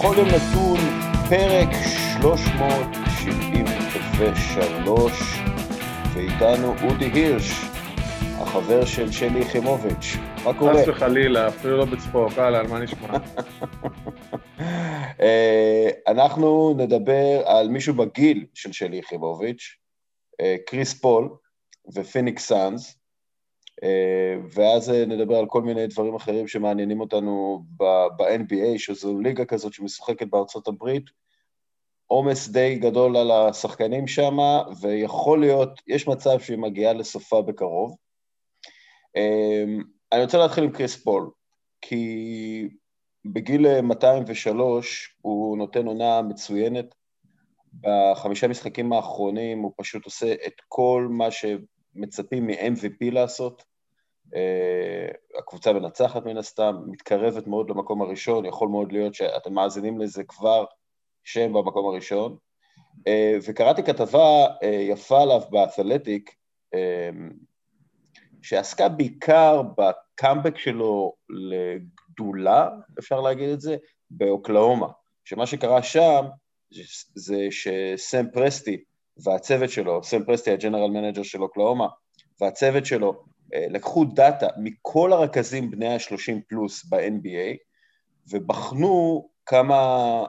בכל יום נתון, פרק 373, ואיתנו אודי הירש, החבר של שלי חמוביץ'. מה קורה? חס וחלילה, אפילו לא בצפוק, הלאה, על מה נשמע? אנחנו נדבר על מישהו בגיל של שלי חמוביץ', כריס פול ופיניקס סאנס, ואז נדבר על כל מיני דברים אחרים שמעניינים אותנו ב-NBA, שזו ליגה כזאת שמשוחקת בארצות הברית, עומס די גדול על השחקנים שם, ויכול להיות, יש מצב שהיא מגיעה לסופה בקרוב. אני רוצה להתחיל עם כריס פול, כי בגיל 203 הוא נותן עונה מצוינת, בחמישה משחקים האחרונים הוא פשוט עושה את כל מה שמצפים מ-MVP לעשות, הקבוצה מנצחת מן הסתם, מתקרבת מאוד למקום הראשון, יכול מאוד להיות שאתם מאזינים לזה כבר שם במקום הראשון, וקראתי כתבה יפה עליו באתלטיק, שעסקה בעיקר בקאמבק שלו לגדולה, אפשר להגיד את זה, באוקלהומה, שמה שקרה שם, זה שסם פרסטי והצוות שלו, סם פרסטי הג'נרל מנג'ר של אוקלהומה, והצוות שלו לקחו דאטה מכל הרכזים בני ה-30 פלוס ב-NBA, ובחנו כמה,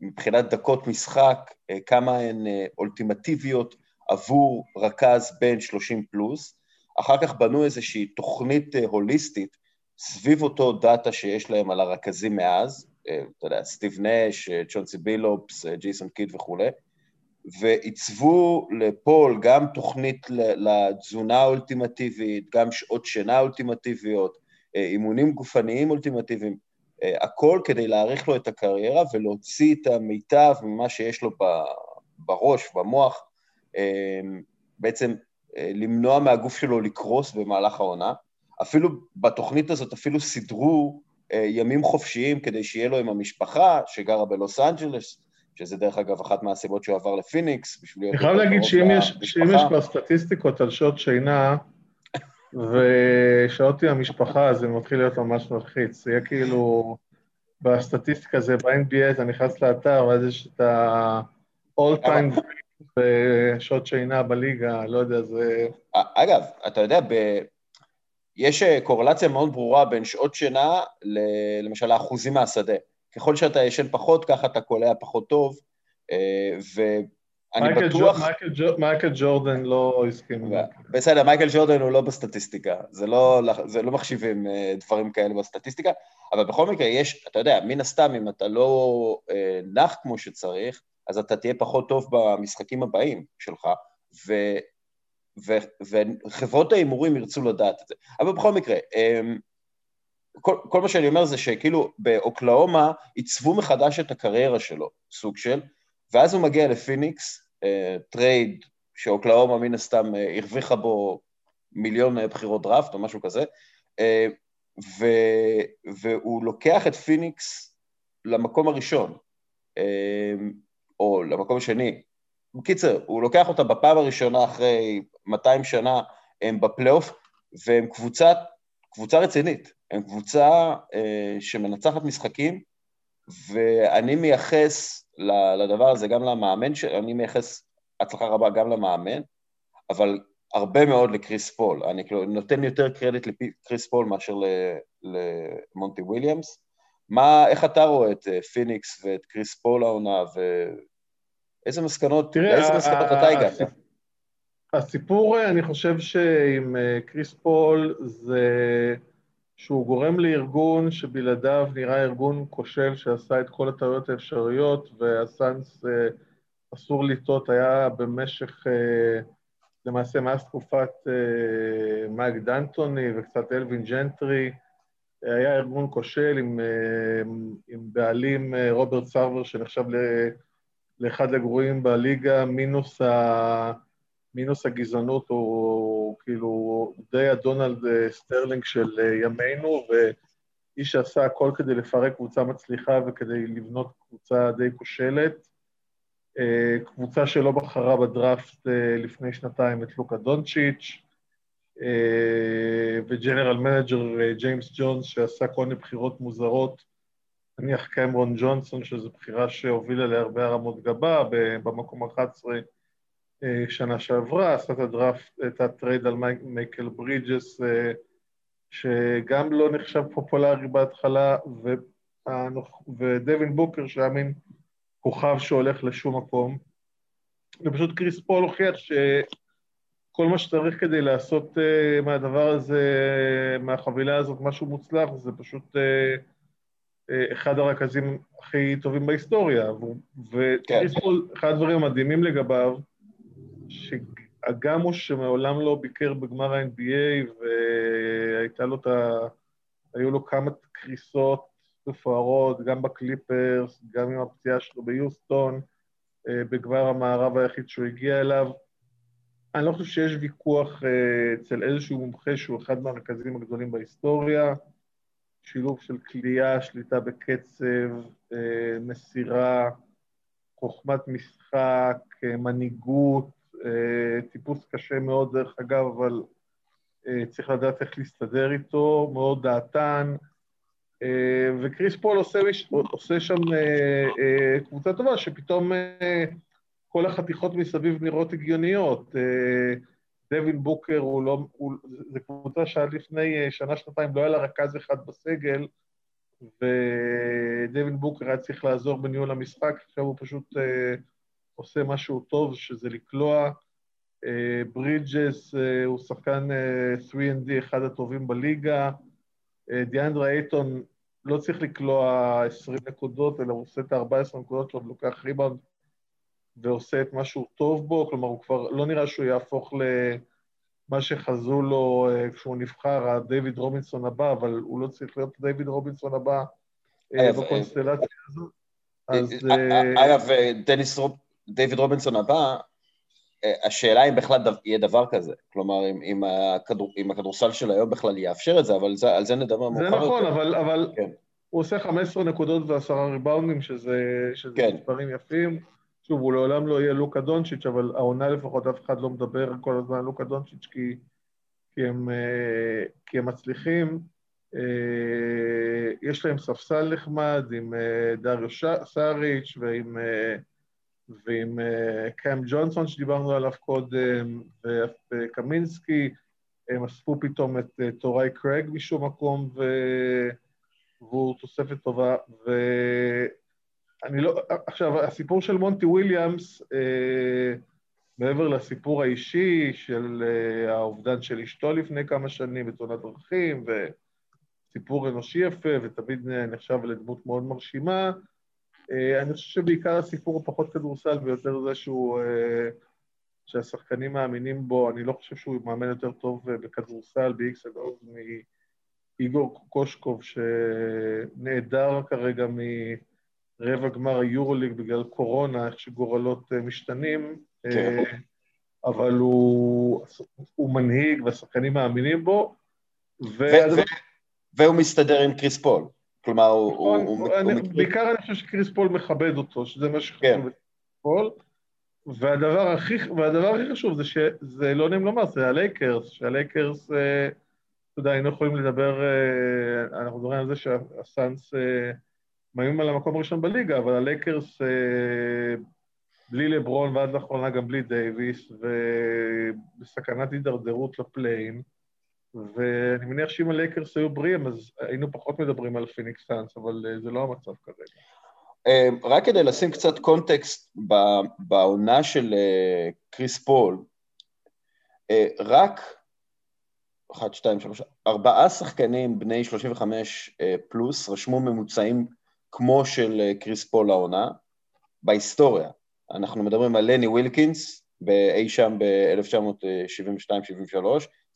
מבחינת דקות משחק, כמה הן אולטימטיביות עבור רכז בין 30 פלוס, אחר כך בנו איזושהי תוכנית הוליסטית סביב אותו דאטה שיש להם על הרכזים מאז, אתה יודע, סטיב נש, צ'ונסי בילובס, ג'ייסון קיד וכו', ועיצבו לפול גם תוכנית לתזונה אולטימטיבית, גם שעות שינה אולטימטיביות, אימונים גופניים אולטימטיביים, הכל כדי להעריך לו את הקריירה ולהוציא את המיטב ממה שיש לו בראש, במוח, בעצם למנוע מהגוף שלו לקרוס במהלך העונה. אפילו בתוכנית הזאת אפילו סידרו ימים חופשיים כדי שיהיה לו עם המשפחה שגרה בלוס אנג'לס, שזה דרך אגב אחת מהסיבות שהוא עבר לפיניקס. אני חייב להגיד שאם יש כבר סטטיסטיקות על שעות שינה ושעות עם המשפחה, זה מתחיל להיות ממש מלחיץ. יהיה כאילו בסטטיסטיקה זה ב-NBA, אתה נכנס לאתר, ואז יש את ה-all time בשעות שינה בליגה, לא יודע, זה... אגב, אתה יודע, יש קורלציה מאוד ברורה בין שעות שינה, למשל, האחוזים מהשדה. ככל שאתה ישן פחות, ככה אתה קולע פחות טוב, ואני בטוח... מייקל ג'ורדן לא הסכים. בסדר, מייקל ג'ורדן הוא לא בסטטיסטיקה, זה לא מחשיבים דברים כאלה בסטטיסטיקה, אבל בכל מקרה יש, אתה יודע, מן הסתם, אם אתה לא נח כמו שצריך, אז אתה תהיה פחות טוב במשחקים הבאים שלך, וחברות האימורים ירצו לדעת את זה. אבל בכל מקרה, כל מה שאני אומר זה שכאילו באוקלהומה עיצבו מחדש את הקריירה שלו, סוג של, ואז הוא מגיע לפיניקס, טרייד שאוקלהומה מן הסתם הרוויחה בו מיליון בחירות דראפט או משהו כזה, והוא לוקח את פיניקס למקום הראשון, או למקום השני. בקיצר, הוא לוקח אותה בפעם הראשונה אחרי 200 שנה, הם בפלייאוף, והם קבוצה רצינית. הם קבוצה שמנצחת משחקים, ואני מייחס לדבר הזה גם למאמן, אני מייחס הצלחה רבה גם למאמן, אבל הרבה מאוד לכריס פול. אני נותן יותר קרדיט לכריס פול מאשר למונטי וויליאמס. איך אתה רואה את פיניקס ואת כריס פול העונה, ואיזה מסקנות, איזה מסקנות אתה הגעת? הסיפור, אני חושב שעם כריס פול, זה שהוא גורם לארגון שבלעדיו נראה ארגון כושל, שעשה את כל הטעויות האפשריות, והסאנס, אסור לטעות, היה במשך, למעשה מאז תקופת מארק ד'אנטוני וקצת אלווין ג'נטרי, היה ארגון כושל עם בעלים רוברט סארבר, שנחשב לאחד הגרועים בליגה, מינוס הגזענות, הוא כאילו די הדונלד סטרלינג של ימינו, ואיש שעשה הכל כדי לפרק קבוצה מצליחה וכדי לבנות קבוצה די כושלת. קבוצה שלא בחרה בדראפט לפני שנתיים את לוקה דונצ'ץ, וג'נרל מנג'ר ג'יימס ג'ונס שעשה כל מיני בחירות מוזרות נניח קמרון ג'ונסון, שזו בחירה שהובילה להרבה הרמות גבה, במקום 11 שנה שעברה, עשה את הדראפט, את הטרייד על מייקל ברידג'ס, שגם לא נחשב פופולרי בהתחלה, ודווין בוקר, שהיה מין כוכב שהולך לשום מקום, ופשוט כריס פול הוכיח שכל מה שצריך כדי לעשות מהדבר הזה, מהחבילה הזאת, משהו מוצלח, זה פשוט אחד הרכזים הכי טובים בהיסטוריה, וכריס פול, אחד הדברים המדהימים לגביו, שהגם הוא שמעולם לא ביקר בגמר ה-NBA, והיו לו כמה קריסות מפוארות, גם בקליפרס, גם עם הפציעה שלו ביוסטון, בגמר המערב היחיד שהוא הגיע אליו. אני לא חושב שיש ויכוח אצל איזשהו מומחה שהוא אחד מהרכזים הגדולים בהיסטוריה, שילוב של כלייה, שליטה בקצב, מסירה, חוכמת משחק, מנהיגות, טיפוס קשה מאוד דרך אגב, אבל צריך לדעת איך להסתדר איתו, מאוד דעתן, וכריס פול עושה שם קבוצה טובה, שפתאום כל החתיכות מסביב נראות הגיוניות. דווין בוקר, זה קבוצה שעד לפני שנה-שנתיים לא היה לה רכז אחד בסגל, ודווין בוקר היה צריך לעזור בניהול המשחק, עכשיו הוא פשוט עושה משהו טוב, שזה לקלוע. ברידג'ס הוא שחקן 3&D, אחד הטובים בליגה. דיאנדרה אייטון לא צריך לקלוע 20 נקודות, אלא הוא עושה את 14 נקודות שלו, ולוקח ריבאונד, ועושה את מה שהוא טוב בו, כלומר הוא כבר לא נראה שהוא יהפוך למה שחזו לו כשהוא נבחר, הדייוויד רובינסון הבא, אבל הוא לא צריך להיות הדייוויד רובינסון הבא בקונסטלציה הזאת. אגב, דייוויד רובינסון הבא, השאלה אם בכלל יהיה דבר כזה, כלומר, אם הכדורסל של היום בכלל יאפשר את זה, אבל על זה נדבר מאוחר יותר. זה נכון, אבל הוא עושה 15 נקודות ו10 ריבאונדים, שזה מספרים יפים. שוב, הוא לעולם לא יהיה לוקה דונצ'ץ, אבל העונה לפחות אף אחד לא מדבר כל הזמן על לוקה דונצ'ץ, כי הם מצליחים. יש להם ספסל נחמד עם דריו סאריץ' ועם קאמפ ג'ונסון שדיברנו עליו קודם, וקמינסקי, הם אספו פתאום את תוראי קרייג משום מקום, והוא תוספת טובה, ואני לא... עכשיו, הסיפור של מונטי וויליאמס, מעבר לסיפור האישי של האובדן של אשתו לפני כמה שנים, בתאונת דרכים, וסיפור אנושי יפה, ותמיד נחשב לדמות מאוד מרשימה, אני חושב שבעיקר הסיפור הוא פחות כדורסל, ויותר זה שהשחקנים מאמינים בו, אני לא חושב שהוא מאמן יותר טוב בכדורסל, ב-X&O, מאיגור קושקוב, שנעדר כרגע מרבע גמר היורוליג בגלל קורונה, איך שגורלות משתנים, אבל הוא מנהיג, והשחקנים מאמינים בו, והוא מסתדר עם כריס פול. כלומר, הוא... בעיקר אני חושב שכריס פול מכבד אותו, שזה מה שחשוב את פול, והדבר הכי חשוב זה שזה לא נעים לומר, זה הלייקרס, שהלייקרס, אתה יודע, היינו יכולים לדבר, אנחנו מדברים על זה שהסאנס מיימים על המקום הראשון בליגה, אבל הלייקרס, בלי לברון ועד לאחרונה גם בלי דייביס, ובסכנת הידרדרות לפליין, ואני מניח שאם הלייקרס היו בריאים, אז היינו פחות מדברים על פיניקס סאנס, אבל זה לא המצב כרגע. רק כדי לשים קצת קונטקסט בעונה של כריס פול, רק 1, 2, 3, 4 שחקנים בני 35 פלוס רשמו ממוצעים כמו של כריס פול העונה, בהיסטוריה. אנחנו מדברים על לני ווילקינס, באי שם ב-1972-73,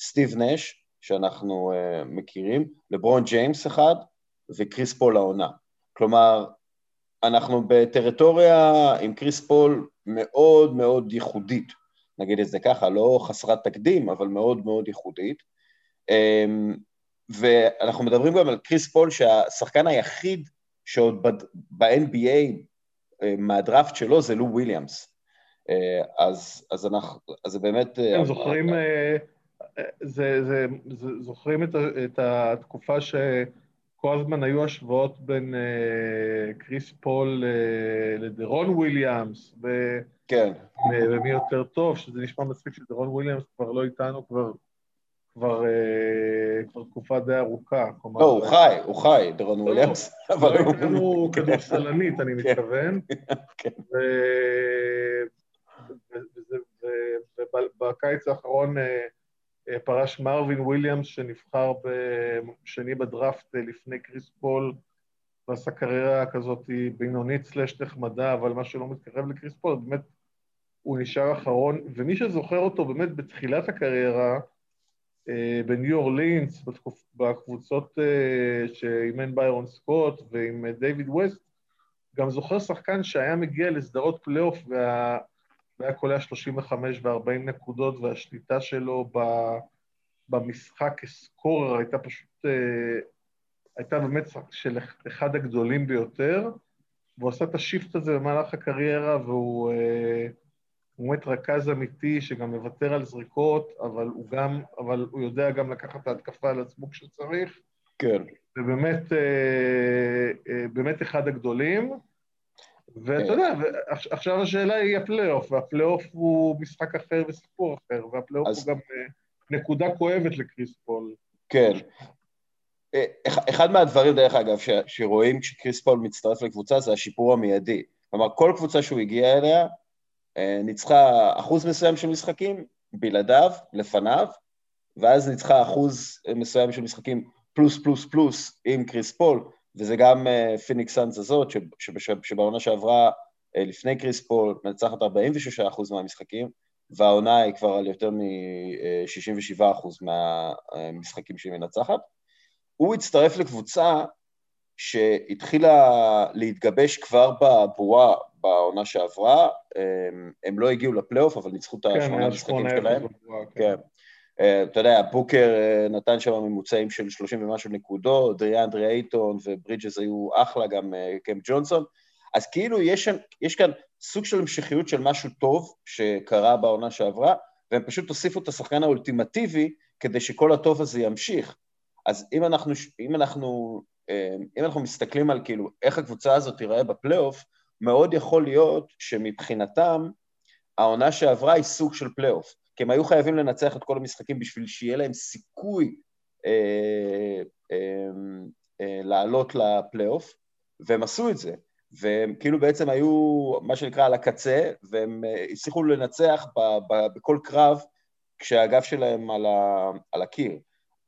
סטיב נש, שאנחנו מכירים, לברון ג'יימס אחד, וכריס פול העונה. כלומר, אנחנו בטריטוריה עם כריס פול מאוד מאוד ייחודית, נגיד את זה ככה, לא חסרת תקדים, אבל מאוד מאוד ייחודית, ואנחנו מדברים גם על כריס פול, שהשחקן היחיד שעוד ב-NBA מהדראפט שלו זה לו וויליאמס, אז אנחנו, אז זה באמת... הם זוכרים... זוכרים את התקופה כל הזמן היו השוואות בין כריס פול לדרון וויליאמס, כן. ומי יותר טוב, שזה נשמע מצחיק שדרון וויליאמס כבר לא איתנו, כבר תקופה די ארוכה. לא, הוא חי, דרון וויליאמס. אבל הוא כדורסלנית, אני מתכוון. ובקיץ האחרון פרש מרווין וויליאמס, שנבחר שני בדראפט לפני כריס פול, ועשה קריירה כזאת בינונית /נחמדה, אבל מה שלא מתקרב לכריס פול, באמת הוא נשאר אחרון, ומי שזוכר אותו באמת בתחילת הקריירה, בניו אורלינס, בקבוצות שאימן ביירון סקוט ועם דיוויד ווסט, גם זוכר שחקן שהיה מגיע לסדרות פלייאוף, והיה קולע 35 ו-40 נקודות, והשליטה שלו במשחק כסקורר הייתה פשוט, הייתה באמת של אחד הגדולים ביותר, והוא עשה את השיפט הזה במהלך הקריירה, והוא באמת רכז אמיתי שגם מוותר על זריקות, אבל הוא יודע גם לקחת את ההתקפה על עצמו כשצריך. כן. ובאמת, באמת אחד הגדולים. ואתה יודע, עכשיו השאלה היא הפלייאוף, והפלייאוף הוא משחק אחר וסיפור אחר, והפלייאוף הוא גם נקודה כואבת לכריס פול. כן. אחד מהדברים, דרך אגב, שרואים כשכריס פול מצטרף לקבוצה, זה השיפור המיידי. כלומר, כל קבוצה שהוא הגיע אליה, ניצחה אחוז מסוים של משחקים, בלעדיו, לפניו, ואז ניצחה אחוז מסוים של משחקים פלוס פלוס פלוס עם כריס פול, וזה גם פיניקס סאנס הזאת, שבעונה שעברה לפני כריס פול, מנצחת 46% מהמשחקים, והעונה היא כבר על יותר מ-67% מהמשחקים שהיא מנצחת. הוא הצטרף לקבוצה שהתחילה להתגבש כבר בבועה בעונה שעברה, הם לא הגיעו לפלייאוף, אבל ניצחו את השמונה המשחקים שלהם. כן. אתה יודע, בוקר נתן שם ממוצעים של 30 ומשהו נקודות, דיאנדרה אייטון וברידג'ס היו אחלה, גם קאמפ ג'ונסון, אז כאילו יש כאן סוג של המשכיות של משהו טוב שקרה בעונה שעברה, והם פשוט הוסיפו את השחקן האולטימטיבי, כדי שכל הטוב הזה ימשיך. אז אם אנחנו מסתכלים על כאילו איך הקבוצה הזאת תיראה בפלייאוף, מאוד יכול להיות שמבחינתם העונה שעברה היא סוג של פלייאוף, כי הם היו חייבים לנצח את כל המשחקים בשביל שיהיה להם סיכוי לעלות לפלייאוף, והם עשו את זה, והם כאילו בעצם היו מה שנקרא על הקצה, והם הצליחו לנצח בכל קרב כשהגב שלהם על הקיר.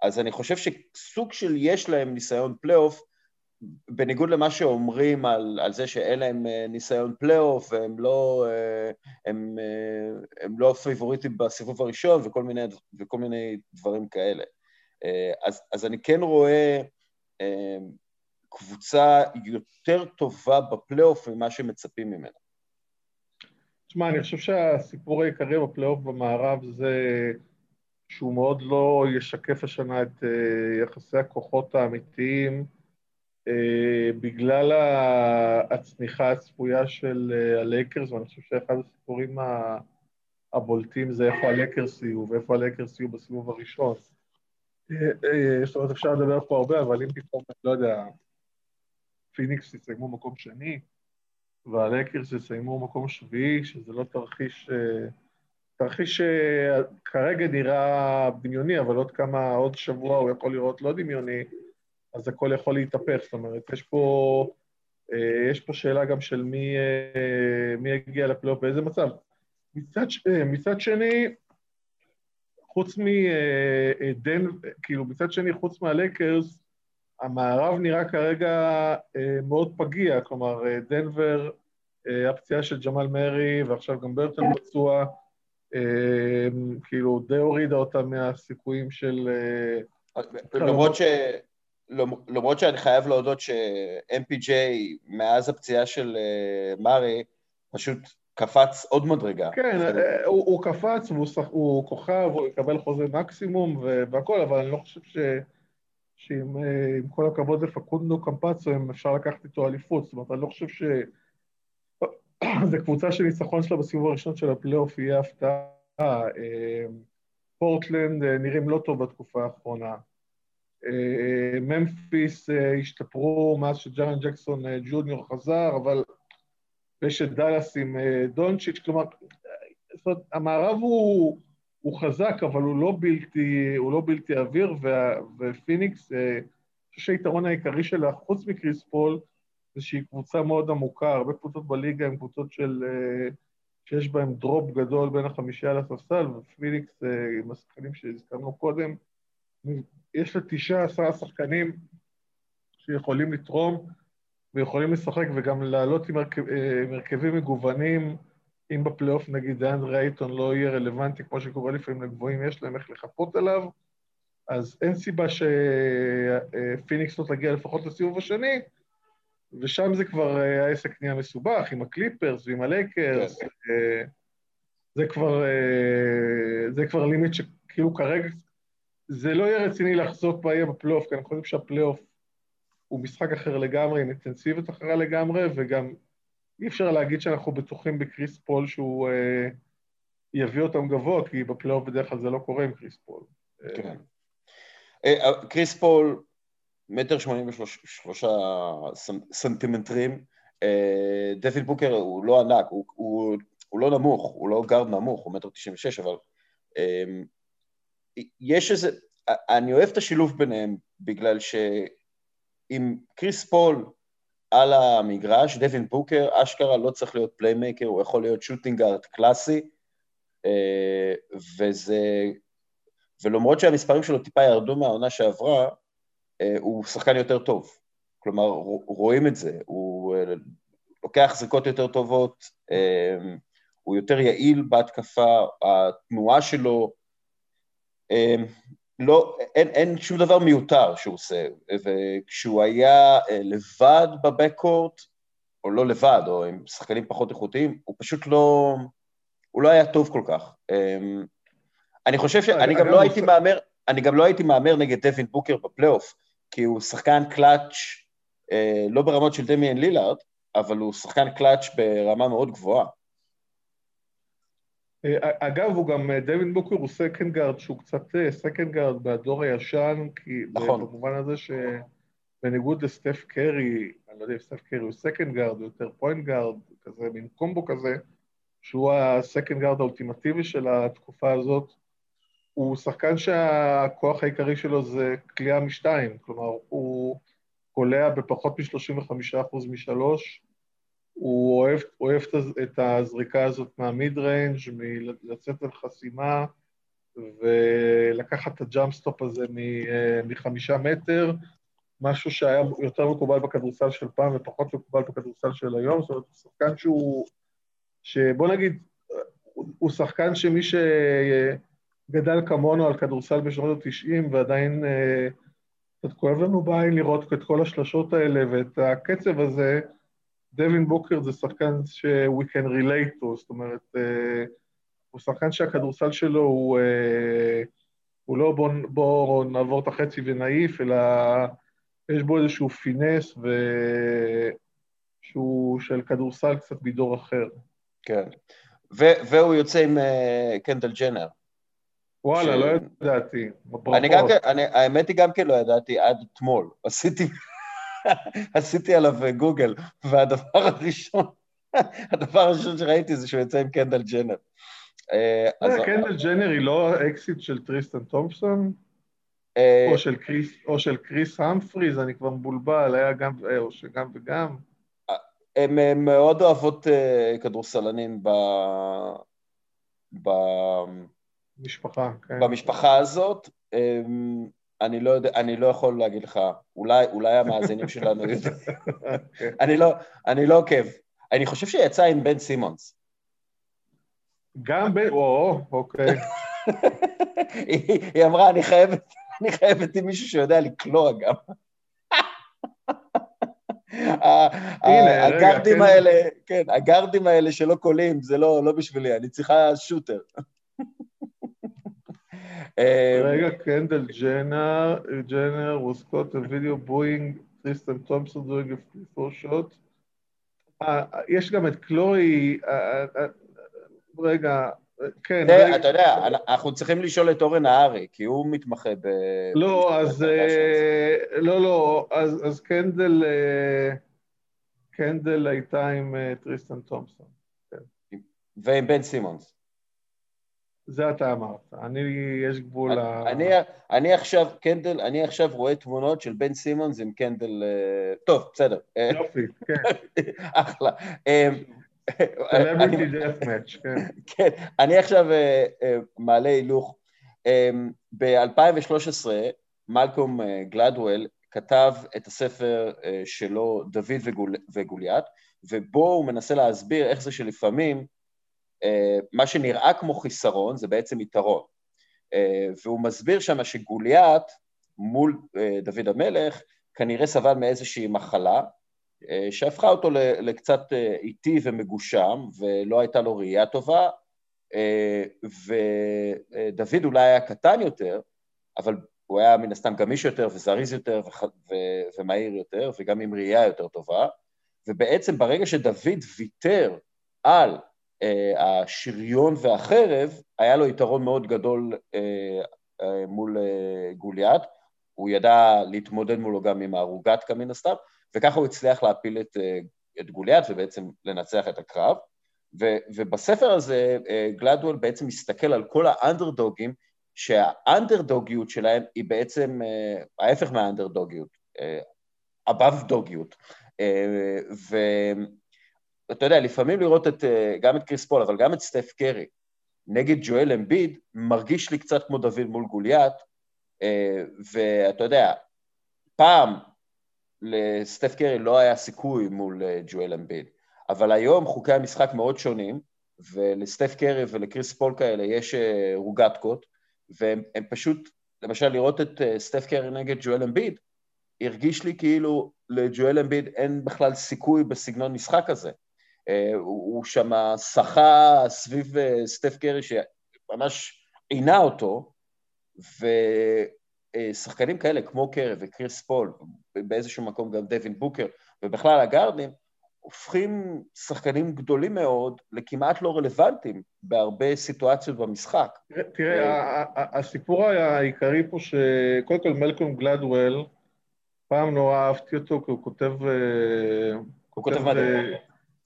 אז אני חושב שסוג של יש להם ניסיון פלייאוף, בניגוד למה שאומרים על זה שאין להם ניסיון פלייאוף, הם לא פיבוריטים בסיבוב הראשון, וכל מיני דברים כאלה. אז אני כן רואה קבוצה יותר טובה בפלייאוף ממה שמצפים ממנה. תשמע, אני חושב שהסיפור העיקרי בפלייאוף במערב זה שהוא מאוד לא ישקף השנה את יחסי הכוחות האמיתיים, בגלל הצניחה הצפויה של הלייקרס, ואני חושב שאחד הסיפורים הבולטים זה איפה הלייקרס יהיו, ואיפה הלייקרס יהיו בסיבוב הראשון. זאת אומרת, אפשר לדבר פה הרבה, אבל אם פתאום, לא יודע, פיניקס יסיימו מקום שני, והלייקרס יסיימו מקום שביעי, שזה לא תרחיש שכרגע נראה דמיוני, אבל עוד שבוע הוא יכול לראות לא דמיוני, אז הכל יכול להתהפך, זאת אומרת, יש פה שאלה גם של מי יגיע לפלייאוף, באיזה מצב. מצד שני, חוץ מהלייקרס, המערב נראה כרגע מאוד פגיע, כלומר, דנבר, הפציעה של ג'מאל מרי, ועכשיו גם ברטון פצוע, כאילו, די הורידה אותה מהסיכויים של... למרות שאני חייב להודות ש-MPJ מאז הפציעה של מרי פשוט קפץ עוד מדרגה. כן, הוא קפץ והוא כוכב, הוא יקבל חוזה מקסימום והכל, אבל אני לא חושב שעם כל הכבוד לפקונדו קמפצו אפשר לקחת איתו אליפות, זאת אומרת, אני לא חושב שזו קבוצה של ניצחון שלה בסיבוב הראשון של הפלייאוף יהיה הפתעה. פורטלנד נראים לא טוב בתקופה האחרונה. ממפיס השתפרו מאז שג'ארן ג'קסון ג'וניור חזר, אבל יש את דלס עם דונצ'יץ', כלומר, זאת אומרת, המערב הוא חזק, אבל הוא לא בלתי אוויר, ופיניקס, אני חושב שהיתרון העיקרי שלה, חוץ מכריס פול, זה שהיא קבוצה מאוד עמוקה, הרבה קבוצות בליגה הן קבוצות שיש בהן דרופ גדול בין החמישייה לספסל, ופיניקס עם השחקנים שהזכרנו קודם, יש לה 19 שחקנים שיכולים לתרום ויכולים לשחק וגם לעלות עם מרכבים מגוונים, אם בפלייאוף נגיד דאנדרה אייטון לא יהיה רלוונטי, כמו שקורה לפעמים לגבוהים, יש להם איך לחפות עליו, אז אין סיבה שפיניקס לא תגיע לפחות לסיבוב השני, ושם זה כבר העסק נהיה מסובך, עם הקליפרס ועם הלייקרס, זה כבר לימיט שכאילו כרגע, זה לא יהיה רציני לחזות מה יהיה בפלייאוף, כי אני חושב שהפלייאוף הוא משחק אחר לגמרי, עם אינטנסיביות אחרה לגמרי, וגם אי אפשר להגיד שאנחנו בטוחים בקריס פול שהוא יביא אותם גבוה, כי בפלייאוף בדרך כלל זה לא קורה עם קריס פול. כן. קריס פול, 1.83 סנטימטרים, דווין בוקר הוא לא ענק, הוא לא נמוך, הוא לא גארד נמוך, הוא 1.96, אבל יש איזה, אני אוהב את השילוב ביניהם, בגלל שאם קריס פול על המגרש, דווין בוקר, אשכרה לא צריך להיות פליימייקר, הוא יכול להיות שוטינג גארד קלאסי, ולמרות שהמספרים שלו טיפה ירדו מהעונה שעברה, הוא שחקן יותר טוב. כלומר, רואים את זה, הוא לוקח זריקות יותר טובות, הוא יותר יעיל בהתקפה, התנועה שלו, לא, אין שום דבר מיותר שהוא עושה, וכשהוא היה לבד בבקורט, או לא לבד, או עם שחקנים פחות איכותיים, הוא פשוט לא, הוא לא היה טוב כל כך. אני חושב שאני גם לא הייתי מאמר, אני גם לא הייתי מאמר נגד דווין בוקר בפלייאוף, כי הוא שחקן קלאץ' לא ברמות של דמיאן לילארד, אבל הוא שחקן קלאץ' ברמה מאוד גבוהה. אגב, הוא גם, דווין בוקר הוא סקנד גארד, שהוא קצת סקנד גארד בדור הישן, כי במובן הזה שבניגוד לסטף קרי, אני לא יודע, סטף קרי הוא סקנד גארד, הוא יותר פוינט גארד, כזה, מין קומבו כזה, שהוא הסקנד גארד האולטימטיבי של התקופה הזאת, הוא שחקן שהכוח העיקרי שלו זה קליעה משתיים, כלומר, הוא קולע בפחות מ-35% משלוש, הוא אוהב את הזריקה הזאת מהמיד ריינג', מלצאת על חסימה, ולקחת את הג'אמפסטופ הזה מ5 מטר, משהו שהיה יותר מקובל בכדורסל של פעם, ופחות מקובל בכדורסל של היום, זאת אומרת, הוא שחקן שבוא נגיד, הוא שחקן שמי שגדל כמונו על כדורסל בשנות ה-90, ועדיין, זאת כואב לנו בעין לראות את כל השלשות האלה, ואת הקצב הזה, דווין בוקר זה שחקן ש-we can relate to, זאת אומרת, הוא שחקן שהכדורסל שלו הוא לא בוא נעבור את החצי ונעיף, אלא יש בו איזשהו פינס שהוא של כדורסל קצת בדור אחר. כן, והוא יוצא עם קנדל ג'נר. וואלה, לא ידעתי. האמת היא גם כן לא ידעתי עד אתמול, עשיתי עליו גוגל, והדבר הראשון שראיתי זה שהוא יצא עם קנדל ג'נר. קנדל ג'נר היא לא האקסיט של טריסטן תומפסון, או של קריס המפריז, אני כבר מבולבל, היה גם וגם. הם מאוד אוהבות כדורסלנים במשפחה הזאת, אני לא יכול להגיד לך, אולי המאזינים שלנו, אני לא עוקב, אני חושב שיצא עם בן סימונס. גם בן, אוקיי. היא אמרה, אני חייבת עם מישהו שיודע לקלוע גם. הגרדים האלה שלא קולים, זה לא בשבילי, אני צריכה שוטר. רגע, קנדל ג'נר was caught a video booing Tristan Thompson doing a free-throw shot. יש גם את קלוי, רגע, כן. אתה יודע, אנחנו צריכים לשאול את אורן הארי, כי הוא מתמחה ב... לא, אז... לא, אז קנדל... קנדל הייתה עם טריסטן תומסון. ועם בן סימונס. זה אתה אמרת. אני, יש גבול... אני עכשיו רואה תמונות של בן סימונס עם קנדל... טוב, בסדר. יופי, כן. אחלה. Celebrity Death Match, כן. כן, אני עכשיו מעלה הילוך. ב-2013, מלקום גלדוול כתב את הספר שלו, דוד וגוליית, ובו הוא מנסה להסביר איך זה שלפעמים, מה שנראה כמו חיסרון, זה בעצם יתרון. והוא מסביר שמה שגוליית, מול דוד המלך, כנראה סבל מאיזושהי מחלה, שהפכה אותו לקצת איטי ומגושם, ולא הייתה לו ראייה טובה, ודוד אולי היה קטן יותר, אבל הוא היה מן הסתם גמיש יותר, וזריז יותר, ומהיר יותר, וגם עם ראייה יותר טובה, ובעצם ברגע שדוד ויתר על השריון והחרב, היה לו יתרון מאוד גדול מול גוליית, הוא ידע להתמודד מולו גם עם הרוגת כמין הסתם, וככה הוא הצליח להפיל את גוליית ובעצם לנצח את הקרב, ובספר הזה גלדוול בעצם מסתכל על כל האנדרדוגים, שהאנדרדוגיות שלהם היא בעצם ההפך מהאנדרדוגיות, הבבדוגיות, ואתה יודע, לפעמים לראות גם את כריס פול, אבל גם את סטף קרי, נגד ג'ואל אמביד, מרגיש לי קצת כמו דוד מול גוליית, ואתה יודע, פעם לסטף קרי לא היה סיכוי מול ג'ואל אמביד, אבל היום חוקי המשחק מאוד שונים, ולסטף קרי ולקריס פול כאלה יש רוגטקות, והם פשוט, למשל לראות את סטף קרי נגד ג'ואל אמביד, הרגיש לי כאילו לג'ואל אמביד אין בכלל סיכוי בסגנון משחק הזה, הוא שם שחה סביב סטף קרי שממש עינה אותו, ושחקנים כאלה כמו קרי וקריס פול, באיזשהו מקום גם דווין בוקר, ובכלל הגארדים, הופכים שחקנים גדולים מאוד לכמעט לא רלוונטיים בהרבה סיטואציות במשחק. תראה, הסיפור העיקרי פה שקודם כל מלקום גלדוול, פעם נורא אהבתי אותו, כי הוא כותב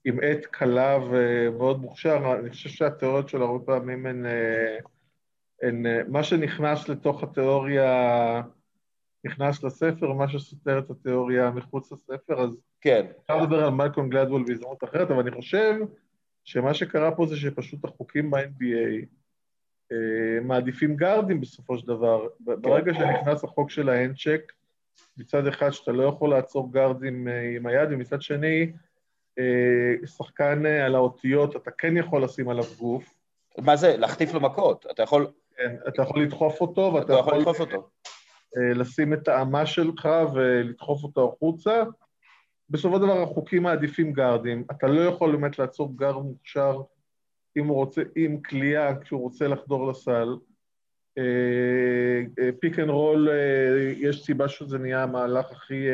עם עת קלה ומאוד מוכשר, אני חושב שהתיאוריות שלו הרבה פעמים הן מה שנכנס לתוך התיאוריה... נכנס לספר, מה שסותר את התיאוריה מחוץ לספר, אז כן. אפשר לדבר על מלקום גלדוול בהזדמנות אחרת, אבל אני חושב שמה שקרה פה זה שפשוט החוקים ב-NBA מעדיפים גארדים בסופו של דבר. כן. ברגע שנכנס החוק של ההנדשק, מצד אחד שאתה לא יכול לעצור גארדים עם היד, ומצד שני, שחקן על האותיות, אתה כן יכול לשים עליו גוף. מה זה? להחטיף לו מכות. אתה יכול... כן, אתה יכול לדחוף אותו, ואתה יכול... לדחוף אותו. לשים את העמה שלך ולדחוף אותה החוצה. בסופו של דבר החוקים מעדיפים גארדים. אתה לא יכול באמת לעצור גארד מוכשר אם הוא רוצה, עם כלייה, כשהוא רוצה לחדור לסל. פיק אנד רול, יש סיבה שזה נהיה המהלך הכי...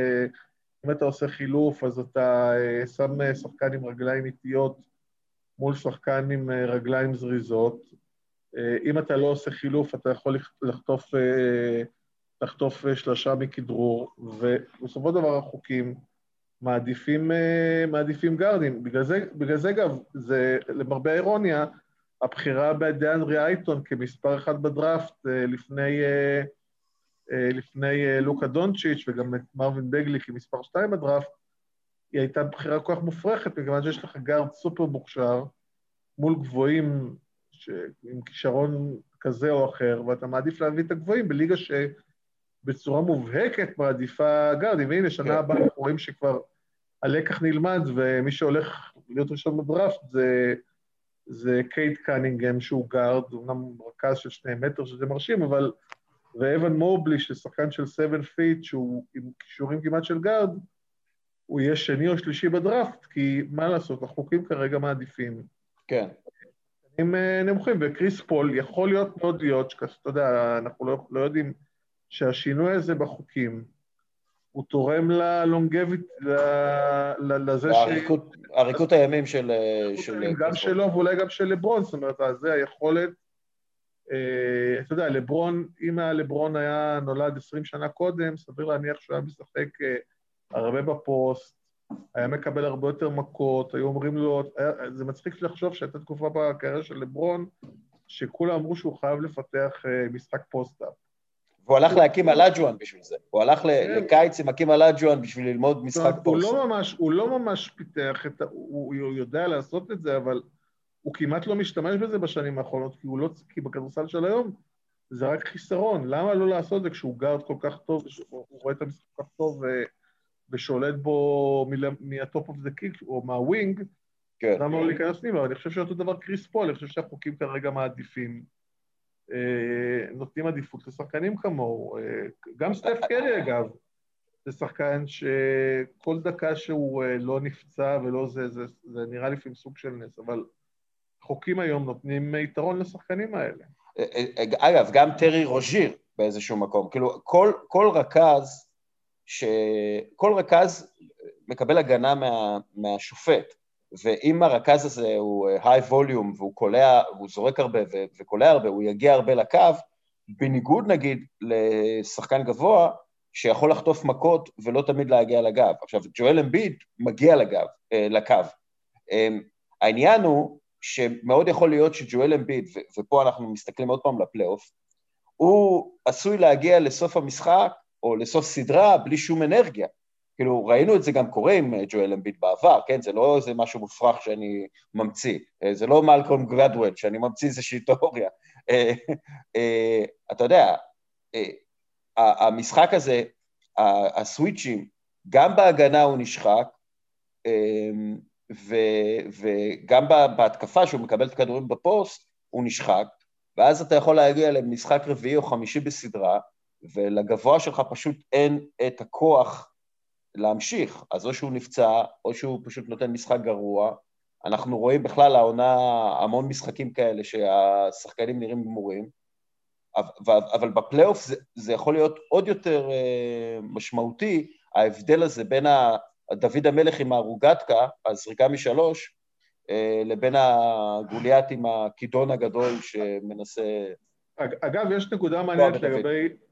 אם אתה עושה חילוף, אז אתה שם שחקן עם רגליים איטיות מול שחקן עם רגליים זריזות. אם אתה לא עושה חילוף, אתה יכול לחטוף שלושה מכדרור, ובסופו של דבר החוקים מעדיפים גארדים. בגלל זה גם, זה למרבה האירוניה, הבחירה בדיאנדרה אייטון כמספר אחד בדראפט, לפני לוקה דונצ'יץ' וגם את מרווין בגלי כמספר 2 בדראפט, היא הייתה בחירה כל כך מופרכת, מכיוון שיש לך גארד סופר מוכשר, מול גבוהים עם כישרון כזה או אחר, ואתה מעדיף להביא את הגבוהים בליגה ש... בצורה מובהקת מעדיפה גארדים, והנה שנה הבאה אנחנו רואים שכבר הלקח נלמד, ומי שהולך להיות ראשון בדראפט זה קייט קנינגהם שהוא גארד, אומנם מרכז של 2 מטר שזה מרשים, אבל ואבן מובלי ששחקן של 7 פיט, שהוא עם קישורים כמעט של גארד, הוא יהיה 2 או 3 בדראפט, כי מה לעשות, החוקים כרגע מעדיפים. כן. הם נמוכים, וקריס פול יכול להיות מאוד להיות, שאתה יודע, אנחנו לא יודעים, שהשינוי הזה בחוקים הוא תורם ללונגבית, לזה הריקות הימים של... גם שלו, ואולי גם של לברון, זאת אומרת, זה היכולת, אתה יודע, לברון, אם הלברון היה נולד 20 שנה קודם, סביר להניח שהוא היה משחק הרבה בפוסט, היה מקבל הרבה יותר מכות, היו אומרים לו, זה מצחיק לחשוב שהייתה תקופה בקריירה של לברון, שכולם אמרו שהוא חייב לפתח משחק פוסט-אפ. והוא הלך להקים על אג'ואן בשביל זה. הוא הלך לקיץ עם הקים על אג'ואן בשביל ללמוד משחק פוסט. הוא לא ממש פיתח, הוא יודע לעשות את זה, אבל הוא כמעט לא משתמש בזה בשנים האחרונות, כי בכדורסל של היום זה רק חיסרון. למה לא לעשות זה כשהוא גארד כל כך טוב, הוא רואה את המשחק כל כך טוב ושולט בו מהטופ אוף דה קיק או מהווינג, למה לא להיכנס פנימה? אבל אני חושב שאותו דבר כריס פול, אני חושב שהחוקים כרגע מעדיפים. נותנים עדיפות לשחקנים כמו, גם סטף קרי אגב, זה שחקן שכל דקה שהוא לא נפצע ולא זה, זה נראה לפעמים סוג של נס, אבל חוקים היום נותנים יתרון לשחקנים האלה. אגב, גם טרי רוז'יר באיזשהו מקום, כאילו כל רכז מקבל הגנה מהשופט, ואם הרכז הזה הוא high volume, והוא קולע, והוא זורק הרבה וקולע הרבה, הוא יגיע הרבה לקו, בניגוד נגיד לשחקן גבוה, שיכול לחטוף מכות ולא תמיד להגיע לגב. עכשיו, ג'ואל אמביד מגיע לקו. העניין הוא שמאוד יכול להיות שג'ואל אמביד, ופה אנחנו מסתכלים עוד פעם לפלייאוף, הוא עשוי להגיע לסוף המשחק, או לסוף סדרה, בלי שום אנרגיה. כאילו, ראינו את זה גם קורה עם ג'ואל אמביד בעבר, כן? זה לא איזה משהו מופרך שאני ממציא, זה לא מלקום גרדוול, שאני ממציא איזושהי תיאוריה. אתה יודע, המשחק הזה, הסוויצ'ים, גם בהגנה הוא נשחק, וגם בהתקפה שהוא מקבל את הכדורים בפוסט, הוא נשחק, ואז אתה יכול להגיע למשחק רביעי או חמישי בסדרה, ולגבוה שלך פשוט אין את הכוח, להמשיך, אז או שהוא נפצע, או שהוא פשוט נותן משחק גרוע, אנחנו רואים בכלל העונה המון משחקים כאלה שהשחקנים נראים גמורים, אבל בפלייאוף זה יכול להיות עוד יותר משמעותי, ההבדל הזה בין דוד המלך עם הרוגטקה, הזריקה משלוש, לבין הגוליית עם הכידון הגדול שמנסה... אגב, יש נקודה מעניינת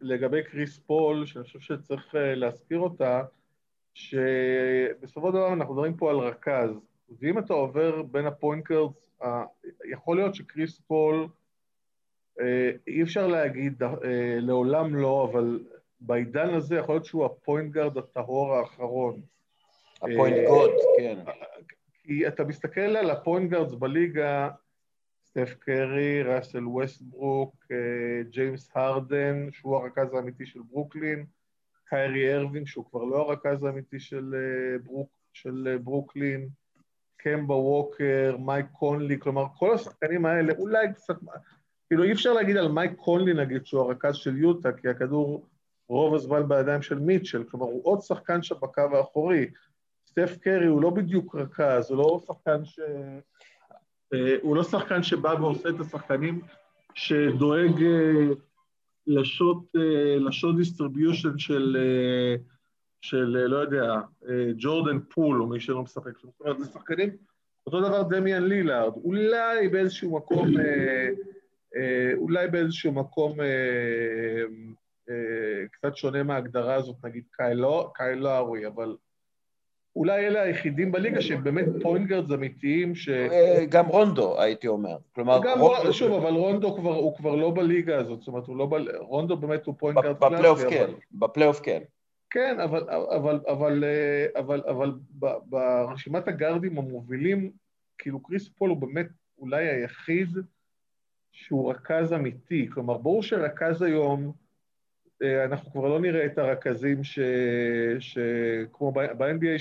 לגבי כריס פול, שאני חושב שצריך להזכיר אותה, שבסופו של דבר אנחנו מדברים פה על רכז, ואם אתה עובר בין הפוינט גארדס, יכול להיות שכריס פול, אי אפשר להגיד לעולם לא, אבל בעידן הזה יכול להיות שהוא הפוינט גארד הטהור האחרון. הפוינט גארד, כן. כי אתה מסתכל על הפוינט גארדס בליגה, סטף קרי, ראסל וסטברוק, ג'יימס הרדן, שהוא הרכז האמיתי של ברוקלין, קיירי ארווינג, שהוא כבר לא הרכז האמיתי של ברוקלין, קמבה ווקר, מייק קונלי, כלומר, כל השחקנים האלה, אולי קצת, כאילו אי אפשר להגיד על מייק קונלי, נגיד, שהוא הרכז של יוטה, כי הכדור רוב הזמן בידיים של מיטשל, כלומר, הוא עוד שחקן שבקו האחורי, סטף קרי הוא לא בדיוק רכז, הוא לא שחקן ש... הוא לא שחקן שבא ועושה את השחקנים שדואג... לשוט דיסטריביושן של, לא יודע, ג'ורדן פול, או מי שלא משחק. זאת אומרת, זה שחקנים, אותו דבר דמיאן לילארד, אולי באיזשהו מקום קצת שונה מההגדרה הזאת, נגיד קייל לאורי, אבל אולי אלה היחידים בליגה שהם באמת פוינגרדס אמיתיים ש... גם רונדו, הייתי אומר. כלומר, שוב, אבל רונדו הוא כבר לא בליגה הזאת, זאת אומרת, רונדו באמת הוא פוינגרד... בפלייאוף כן, בפלייאוף כן. כן, אבל ברשימת הגארדים המובילים, כאילו כריס פול הוא באמת אולי היחיד שהוא רכז אמיתי, כלומר, ברור שרכז היום... אנחנו כבר לא נראה את הרכזים שכמו ב-NBA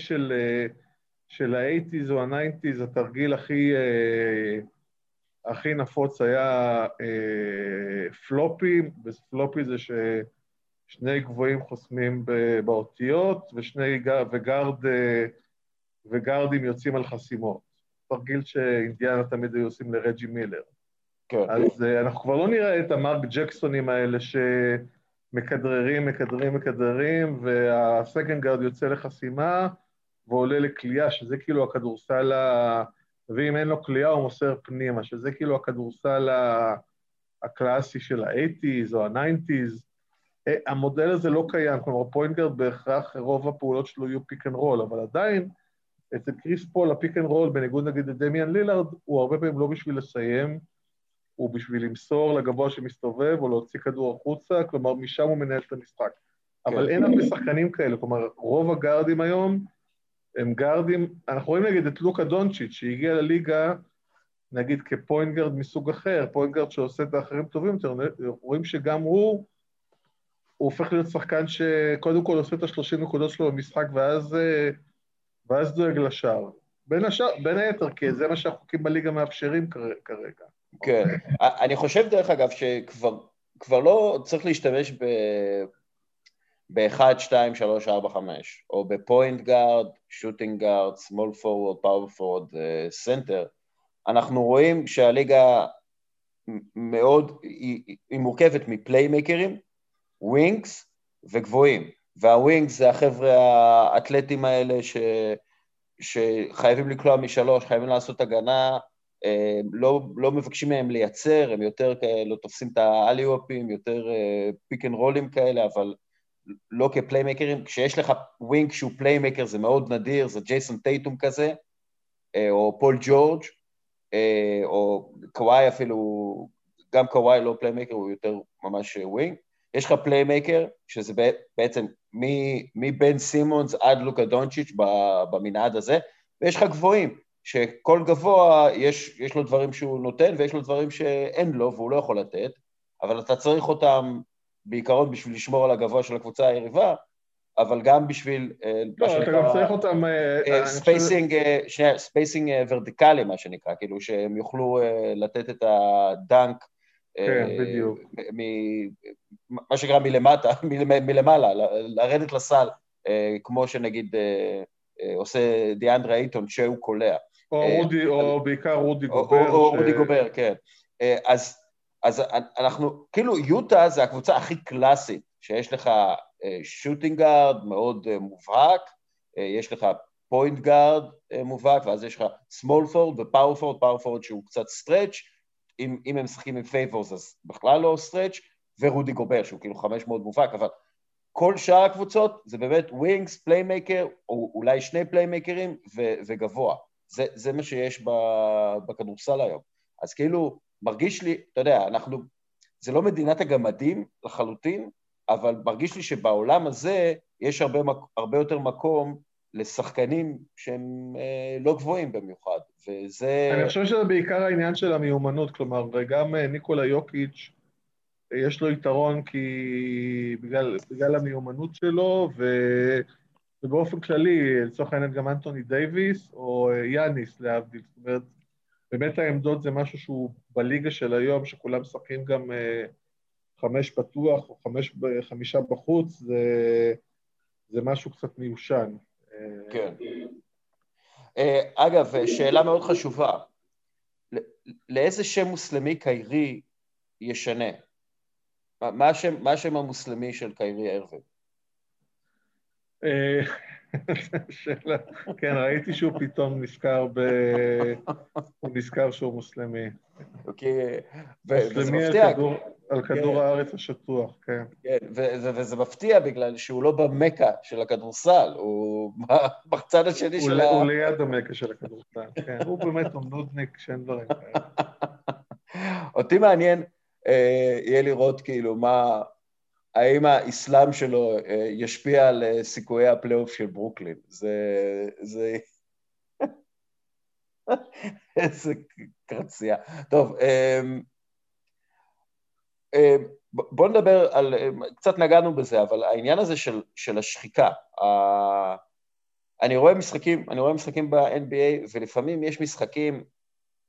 של ה-80s או ה-90s, התרגיל הכי נפוץ היה פלופים, ופלופי זה ששני גבוהים חוסמים באותיות, וגארדים יוצאים על חסימות. תרגיל שאינדיאנה תמיד היו עושים לרג'י מילר. אז אנחנו כבר לא נראה את המרק ג'קסונים האלה מקדררים, מקדררים, מקדררים, והסקנד גארד יוצא לחסימה, ועולה לקליעה, שזה כאילו הכדורסל, ואם אין לו קליעה הוא מוסר פנימה, שזה כאילו הכדורסל הקלאסי של ה-80s או ה-90s, המודל הזה לא קיים, כלומר פוינט גארד בהכרח רוב הפעולות שלו יהיו פיק אנד רול, אבל עדיין אצל כריס פול הפיק אנד רול, בניגוד נגיד לדמיאן לילארד, הוא הרבה פעמים לא בשביל לסיים, הוא בשביל למסור לגבוה שמסתובב או להוציא כדור החוצה, כלומר משם הוא מנהל את המשחק. אבל אין הרבה שחקנים כאלה, כלומר רוב הגארדים היום הם גארדים, אנחנו רואים נגיד את לוקה דונצ'ץ שהגיע לליגה נגיד כפוינט גארד מסוג אחר, פוינט גארד שעושה את האחרים טובים, רואים שגם הוא הופך להיות שחקן שקודם כל עושה את ה-30 נקודות שלו במשחק, ואז דואג לשער. בין היתר, כי זה מה שהחוקים בליגה מאפשרים כרגע. כן. אני חושב דרך אגב שכבר לא צריך להשתמש ב-1, 2, 3, 4, 5, או בפוינט גארד, שוטינג גארד, סמול פורוורד, פאוור פורוורד, סנטר. אנחנו רואים שהליגה מאוד, היא מורכבת מפליימקרים, ווינגס וגבוהים, והווינגס זה החבר'ה האתלטים האלה שחייבים לקלוע משלוש, חייבים לעשות הגנה, לא מבקשים מהם לייצר, הם יותר כאלה תופסים את האליופים, יותר פיק אנד רולים כאלה, אבל לא כפליימקרים, כשיש לך ווינג שהוא פליימקר זה מאוד נדיר, זה ג'ייסון טייטום כזה, או פול ג'ורג' או קוואי אפילו, גם קוואי לא פליימקר, הוא יותר ממש ווינג, יש לך פליימקר, שזה בעצם מבן סימונס עד לוקה דונצ'יץ' במנעד הזה, ויש לך גבוהים, שכל גבוה יש לו דברים שהוא נותן, ויש לו דברים שאין לו והוא לא יכול לתת, אבל אתה צריך אותם בעיקרון בשביל לשמור על הגבוה של הקבוצה היריבה, אבל גם בשביל... לא, אתה גם צריך אותם... ספייסינג ורטיקלי, מה שנקרא, כאילו שהם יוכלו לתת את הדנק, מה שקרה מלמעלה, לרדת לסל, כמו שנגיד עושה דיאנדרה אייטון שהוא קולע. או בעיקר אודי גובר. או אודי גובר, כן. אז אנחנו, כאילו יוטה זה הקבוצה הכי קלאסית, שיש לך שוטינג גארד מאוד מובהק, יש לך פוינט גארד מובהק, ואז יש לך סמול פורד ופאוור פורד, פאוור פורד שהוא קצת סטרץ', אם הם משחקים עם פייבורס, אז בכלל לא סטרץ', ורודי גובר, שהוא כאילו 500 מובהק, אבל כל שאר הקבוצות, זה באמת ווינגס, פליימקר, או אולי שני פליימקרים, וגבוה. זה מה שיש בכדורסל היום. אז כאילו, מרגיש לי, אתה יודע, זה לא מדינת הגמדים לחלוטין, אבל מרגיש לי שבעולם הזה, יש הרבה יותר מקום, לשחקנים שהם לא גבוהים במיוחד, וזה... אני חושב שזה בעיקר העניין של המיומנות, כלומר, וגם ניקולה יוקיץ' יש לו יתרון כי בגלל המיומנות שלו, ובאופן כללי, לצורך העניין גם אנטוני דייביס או יאניס להבדיל, זאת אומרת, באמת העמדות זה משהו שהוא בליגה של היום, שכולם משחקים גם 5 פתוח או 5 בחוץ, זה משהו קצת מיושן. כן. אגב, שאלה מאוד חשובה. לאיזה שם מוסלמי קיירי ישנה? מה השם המוסלמי של קיירי אירווין? שאלה. כן, ראיתי שהוא פתאום נזכר שהוא מוסלמי. מוסלמי על כדור הארץ השטוח, כן. וזה מפתיע בגלל שהוא לא במקה של הכדורסל, הוא בחצן השני של... הוא ליד המקה של הכדורסל, כן. הוא באמת נודניק שאין דברים כאלה. אותי מעניין יהיה לראות כאילו מה... האם האסלאם שלו ישפיע על סיכויי הפלייאוף של ברוקלין. זה... איזה קרצייה. טוב, בוא נדבר על... קצת נגענו בזה, אבל העניין הזה של השחיקה. אני רואה משחקים ב-NBA, ולפעמים יש משחקים,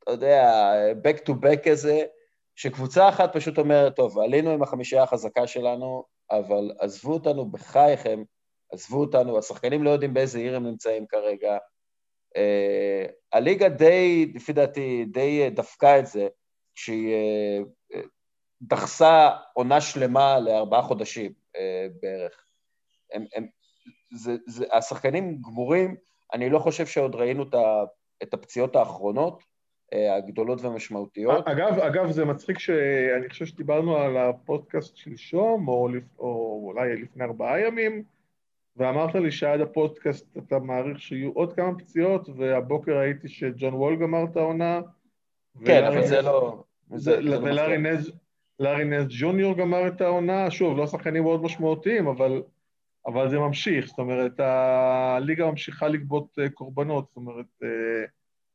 אתה יודע, back to back הזה, שקבוצה אחת פשוט אומרת, טוב, עלינו עם החמישייה החזקה שלנו, אבל עזבו אותנו בחייכם, עזבו אותנו, השחקנים לא יודעים באיזה עיר הם נמצאים כרגע. הליגה די, לפי דעתי, די דפקה את זה, כשהיא דחסה עונה שלמה לארבעה חודשים בערך. השחקנים גמורים, אני לא חושב שעוד ראינו את הפציעות האחרונות, הגדולות והמשמעותיות. אגב, זה מצחיק שאני חושב שדיברנו על הפודקאסט שלשום, או אולי לפני 4 ימים, ואמרת לי שעד הפודקאסט אתה מעריך שיהיו עוד כמה פציעות, והבוקר ראיתי שג'ון וול גמר את העונה. כן, אבל זה לא... ולארי נז ג'וניור גמר את העונה, שוב, לא שחקנים מאוד משמעותיים, אבל זה ממשיך, זאת אומרת, הליגה ממשיכה לגבות קורבנות, זאת אומרת,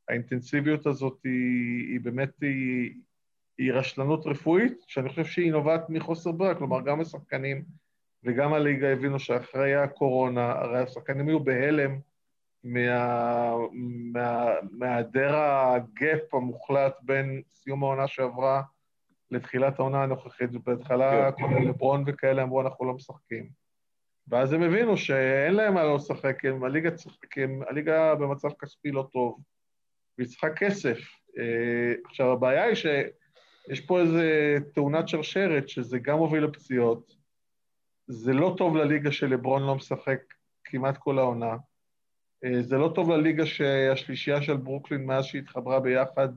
האינטנסיביות הזאת היא באמת, היא רשלנות רפואית, שאני חושב שהיא נובעת מחוסר ברירה, כלומר, גם השחקנים וגם הליגה הבינו שאחרי הקורונה, הרי השחקנים היו בהלם מההיעדר הגאפ המוחלט בין סיום העונה שעברה לתחילת העונה הנוכחית, ובהתחלה לברון וכאלה אמרו אנחנו לא משחקים. ואז הם הבינו שאין להם מה לא לשחק, הליגה במצב כספי לא טוב, ויצחק כסף. עכשיו הבעיה היא שיש פה איזו תאונת שרשרת, שזה גם הוביל לפציעות, זה לא טוב לליגה שלברון לא משחק כמעט כל העונה, זה לא טוב לליגה שהשלישייה של ברוקלין מאז שהתחברה ביחד,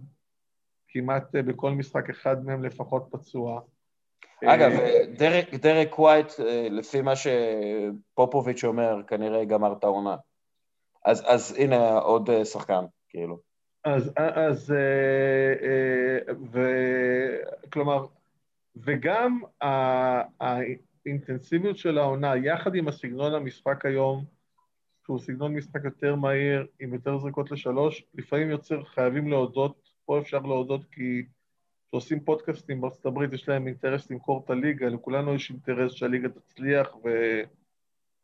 כמעט בכל משחק אחד מהם לפחות פצוע. אגב, דרק ווייט, לפי מה שפופוביץ' אומר, כנראה גמר את העונה. אז הנה עוד שחקן, כאילו. אז, כלומר, וגם האינטנסיביות של העונה, יחד עם הסגנון המשחק היום, שהוא סגנון משחק יותר מהיר, עם יותר זריקות לשלוש, לפעמים יוצר, חייבים להודות, פה אפשר להודות כי שעושים פודקאסטים בארצות הברית, יש להם אינטרס למכור את הליגה, לכולנו יש אינטרס שהליגה תצליח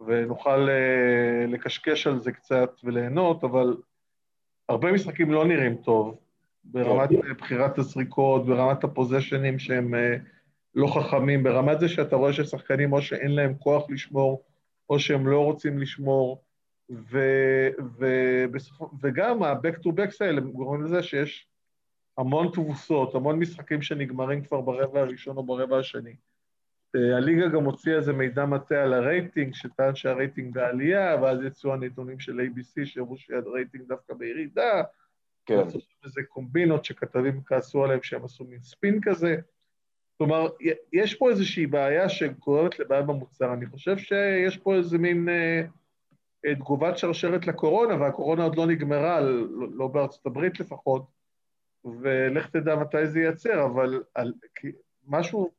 ונוכל לקשקש על זה קצת וליהנות, אבל הרבה משחקים לא נראים טוב, ברמת בחירת הזריקות, ברמת הפוזיישנים שהם לא חכמים, ברמת זה שאתה רואה ששחקנים או שאין להם כוח לשמור, או שהם לא רוצים לשמור, וגם ה-back to back האלה גורם לזה שיש המון תבוסות, המון משחקים שנגמרים כבר ברבע הראשון או ברבע השני. הליגה גם הוציאה איזה מידע מטה על הרייטינג, שטען שהרייטינג בעלייה, ואז יצאו הנתונים של ABC שיראו שהרייטינג דווקא בירידה, ועשו איזה קומבינות שכתבים כעסו עליהם שהם עשו מין ספין כזה. כלומר, יש פה איזושהי בעיה שקוראת לבעיה במוצר. אני חושב שיש פה איזה מין תגובת שרשרת לקורונה, והקורונה עוד לא נגמרה, לא בארצות הברית לפחות, ולך תדע מתי זה ייצר, אבל משהו,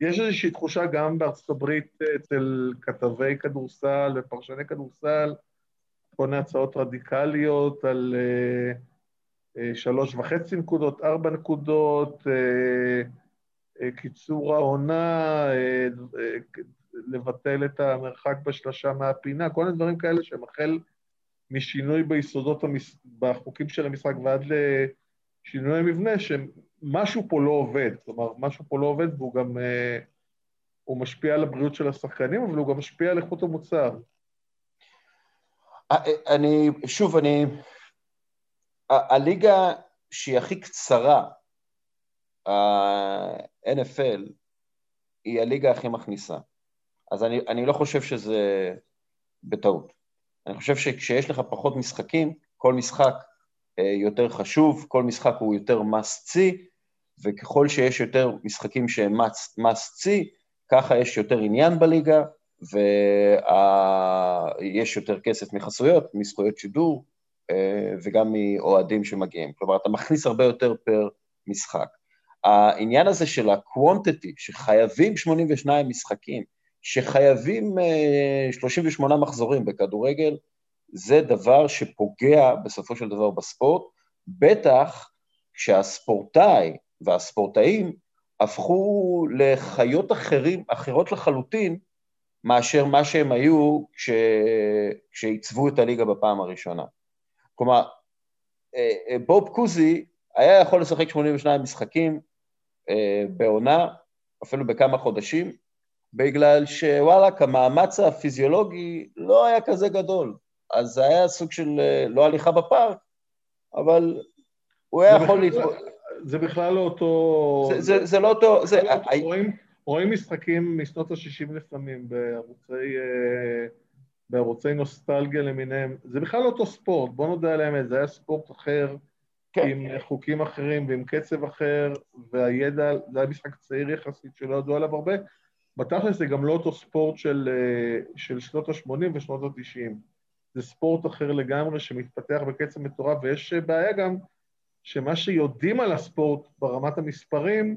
יש איזושהי תחושה גם בארצות הברית אצל כתבי כדורסל ופרשני כדורסל, כל מיני הצעות רדיקליות על 3.5 נקודות, 4 נקודות, קיצור העונה, לבטל את המרחק בשלשה מהפינה, כל מיני דברים כאלה שהם החל משינוי ביסודות, בחוקים של המשחק ועד ל... שינוי מבנה שמשהו פה לא עובד, כלומר, משהו פה לא עובד, והוא גם, הוא משפיע על הבריאות של השחקנים, אבל הוא גם משפיע על איכות המוצר. שוב, הליגה שהיא הכי קצרה, ה-NFL, היא הליגה הכי מכניסה. אז אני לא חושב שזה בטעות. אני חושב שכשיש לך פחות משחקים, כל משחק, יותר חשוב, כל משחק הוא יותר must-see, וככל שיש יותר משחקים שהם must-see, ככה יש יותר עניין בליגה, ויש יותר כסף מחסויות, מזכויות שידור, וגם מאוהדים שמגיעים. כלומר, אתה מכניס הרבה יותר פר משחק. העניין הזה של ה-quantity, שחייבים 82 משחקים, שחייבים 38 מחזורים בכדורגל, זה דבר שפוגע בסופו של דבר בספורט, בטח כשהספורטאי והספורטאים הפכו לחיות אחרות לחלוטין, מאשר מה שהם היו כשעיצבו את הליגה בפעם הראשונה. כלומר, בוב קוזי היה יכול לשחק 82 משחקים בעונה, אפילו בכמה חודשים, בגלל שוואלה, המאמץ הפיזיולוגי לא היה כזה גדול. אז זה היה סוג של לא הליכה בפארק, אבל הוא היה יכול להתמודד. זה בכלל לא אותו... זה לא אותו... רואים משחקים משנות ה-60 לפעמים בערוצי נוסטלגיה למיניהם. זה בכלל לא אותו ספורט, בוא נודה על האמת, זה היה ספורט אחר, עם חוקים אחרים ועם קצב אחר, והידע, זה היה משחק צעיר יחסית שלא ידעו עליו הרבה, בתכל'ס זה גם לא אותו ספורט של שנות ה-80 ושנות ה-90. זה ספורט אחר לגמרי שמתפתח בקצב מטורף, ויש בעיה גם שמה שיודעים על הספורט ברמת המספרים,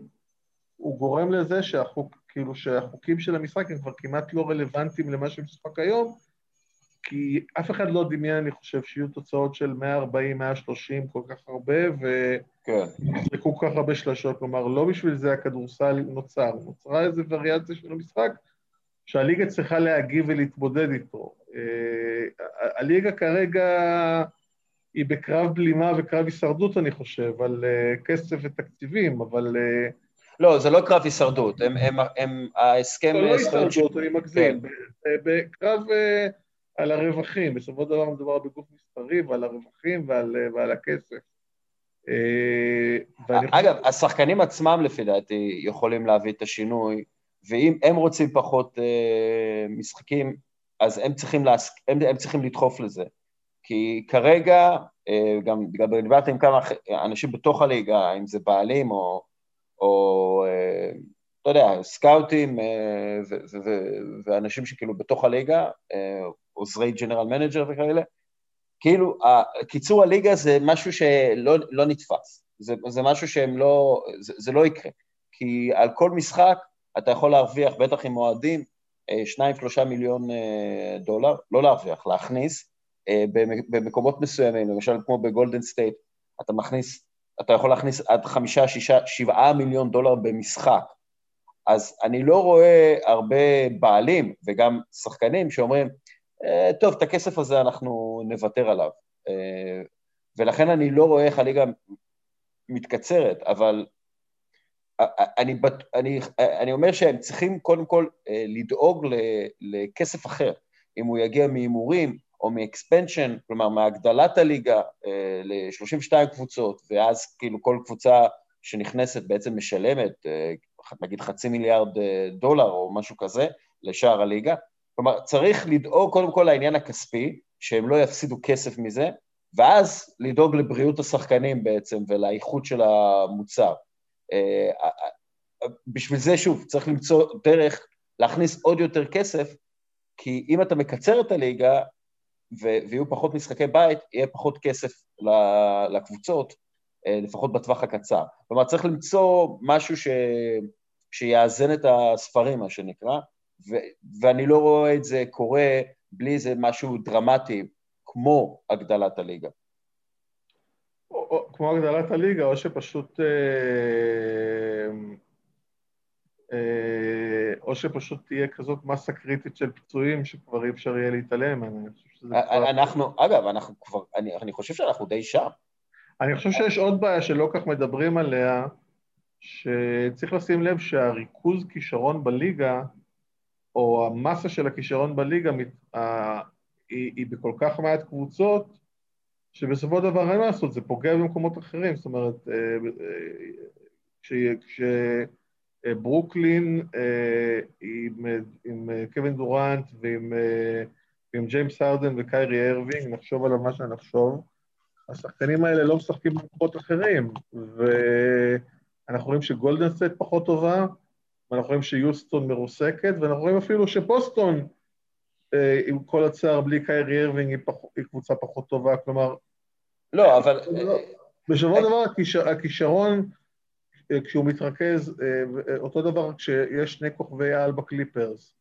הוא גורם לזה שהחוקים של המשחק הם כבר כמעט לא רלוונטיים למה שמשחק היום, כי אף אחד לא דמיין, אני חושב, שיהיו תוצאות של 140, 130, כל כך הרבה, וכל כך הרבה שלשות. כלומר, לא בשביל זה הכדורסל נוצר. נוצרה איזו וריאציה של המשחק, שהליגה צריכה להגיב ולהתמודד איתו. הליגה כרגע היא בקרב בלימה וקרב הישרדות, אני חושב, על כסף ותקציבים, אבל... לא, זה לא קרב הישרדות, הם ההסכם... זה לא הישרדות, אני מגזים. בקרב... על הרווחים, בסופו של דבר מדובר בגוף מספרי, ועל הרווחים ועל הכסף. אגב, השחקנים עצמם לפי דעתי יכולים להביא את השינוי, ואם הם רוצים פחות משחקים, אז הם צריכים לדחוף לזה. כי כרגע, גם דיברת עם כמה אנשים בתוך הליגה, אם זה בעלים או אתה יודע, סקאוטים ואנשים שכאילו בתוך הליגה, עוזרי ג'נרל מנג'ר וכאלה, כאילו, קיצור הליגה זה משהו שלא נתפס, זה משהו שהם לא, זה לא יקרה, כי על כל משחק אתה יכול להרוויח, בטח עם מועדים, 2-3 מיליון דולר, לא להרוויח, להכניס, במקומות מסוימים, למשל כמו בגולדן סטייט, אתה יכול להכניס עד 5-7 מיליון דולר במשחק, אז אני לא רואה הרבה בעלים וגם שחקנים שאומרים, טוב, את הכסף הזה אנחנו נוותר עליו, ולכן אני לא רואה איך הליגה מתקצרת, אבל אני אומר שהם צריכים קודם כל לדאוג לכסף אחר, אם הוא יגיע מאימורים או מאקספנשן, כלומר מהגדלת הליגה ל-32 קבוצות, ואז כאילו כל קבוצה שנכנסת בעצם משלמת, נגיד $500 מיליארד או משהו כזה, לשאר הליגה, כלומר, צריך לדאוג קודם כל לעניין הכספי, שהם לא יפסידו כסף מזה, ואז לדאוג לבריאות השחקנים בעצם, ולאיכות של המוצר. בשביל זה שוב, צריך למצוא דרך להכניס עוד יותר כסף, כי אם אתה מקצר את הליגה, ויהיו פחות משחקי בית, יהיה פחות כסף לקבוצות, לפחות בטווח הקצר. כלומר, צריך למצוא משהו שיאזן את הספרים, מה שנקרא, ואני לא רואה את זה קורה בלי זה משהו דרמטי, כמו הגדלת הליגה. כמו הגדלת הליגה, או שפשוט... או שפשוט תהיה כזאת מסה קריטית של פצועים, שכבר אי אפשר יהיה להתעלם. אגב, אני חושב שאנחנו די שם. אני חושב שיש עוד בעיה שלא כך מדברים עליה, שצריך לשים לב שהריכוז כישרון בליגה, או המסה של הכישרון בליגה היא בכל כך מעט קבוצות, שבסופו של דבר אין מה לעשות, זה פוגע במקומות אחרים, זאת אומרת, כשברוקלין עם קווין דורנט ועם ג'יימס הרדן וקיירי ארווינג, נחשוב עליו מה שנחשוב, השחקנים האלה לא משחקים במקומות אחרים, ואנחנו רואים שגולדן סטייט פחות טובה, ואנחנו רואים שיוסטון מרוסקת, ואנחנו רואים אפילו שבוסטון, עם כל הצער, בלי קיירי ארווינג, היא קבוצה פחות טובה, כלומר... לא, אבל... בשבוע דבר, הכישרון, כשהוא מתרכז, אותו דבר כשיש שני כוכבי על בקליפרס,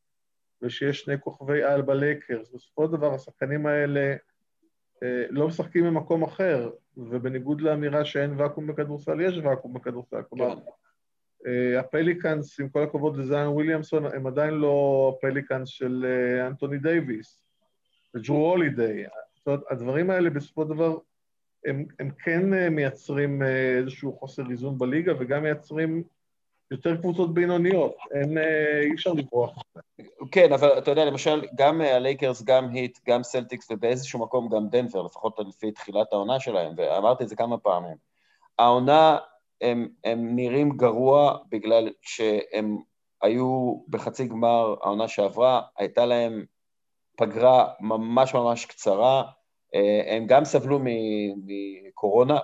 ושיש שני כוכבי על בלייקרס, בסופו של דבר, השחקנים האלה לא משחקים ממקום אחר, ובניגוד לאמירה שאין ואקום בכדורסל, יש ואקום בכדורסל, כלומר... הפליקאנס, עם כל הכבוד לזיין וויליאמסון, הם עדיין לא הפליקאנס של אנטוני דייביס, וג'רו הולידיי. זאת אומרת, הדברים האלה בסופו של דבר, הם כן מייצרים איזשהו חוסר איזון בליגה, וגם מייצרים יותר קבוצות בינוניות, אי אפשר לברוח. כן, אבל אתה יודע, למשל, גם הלייקרס, גם היט, גם סלטיקס, ובאיזשהו מקום גם דנבר, לפחות לפי תחילת העונה שלהם, ואמרתי את זה כמה פעמים. העונה... הם נראים גרוע בגלל שהם היו בחצי גמר העונה שעברה, הייתה להם פגרה ממש ממש קצרה, הם גם סבלו מקורונה,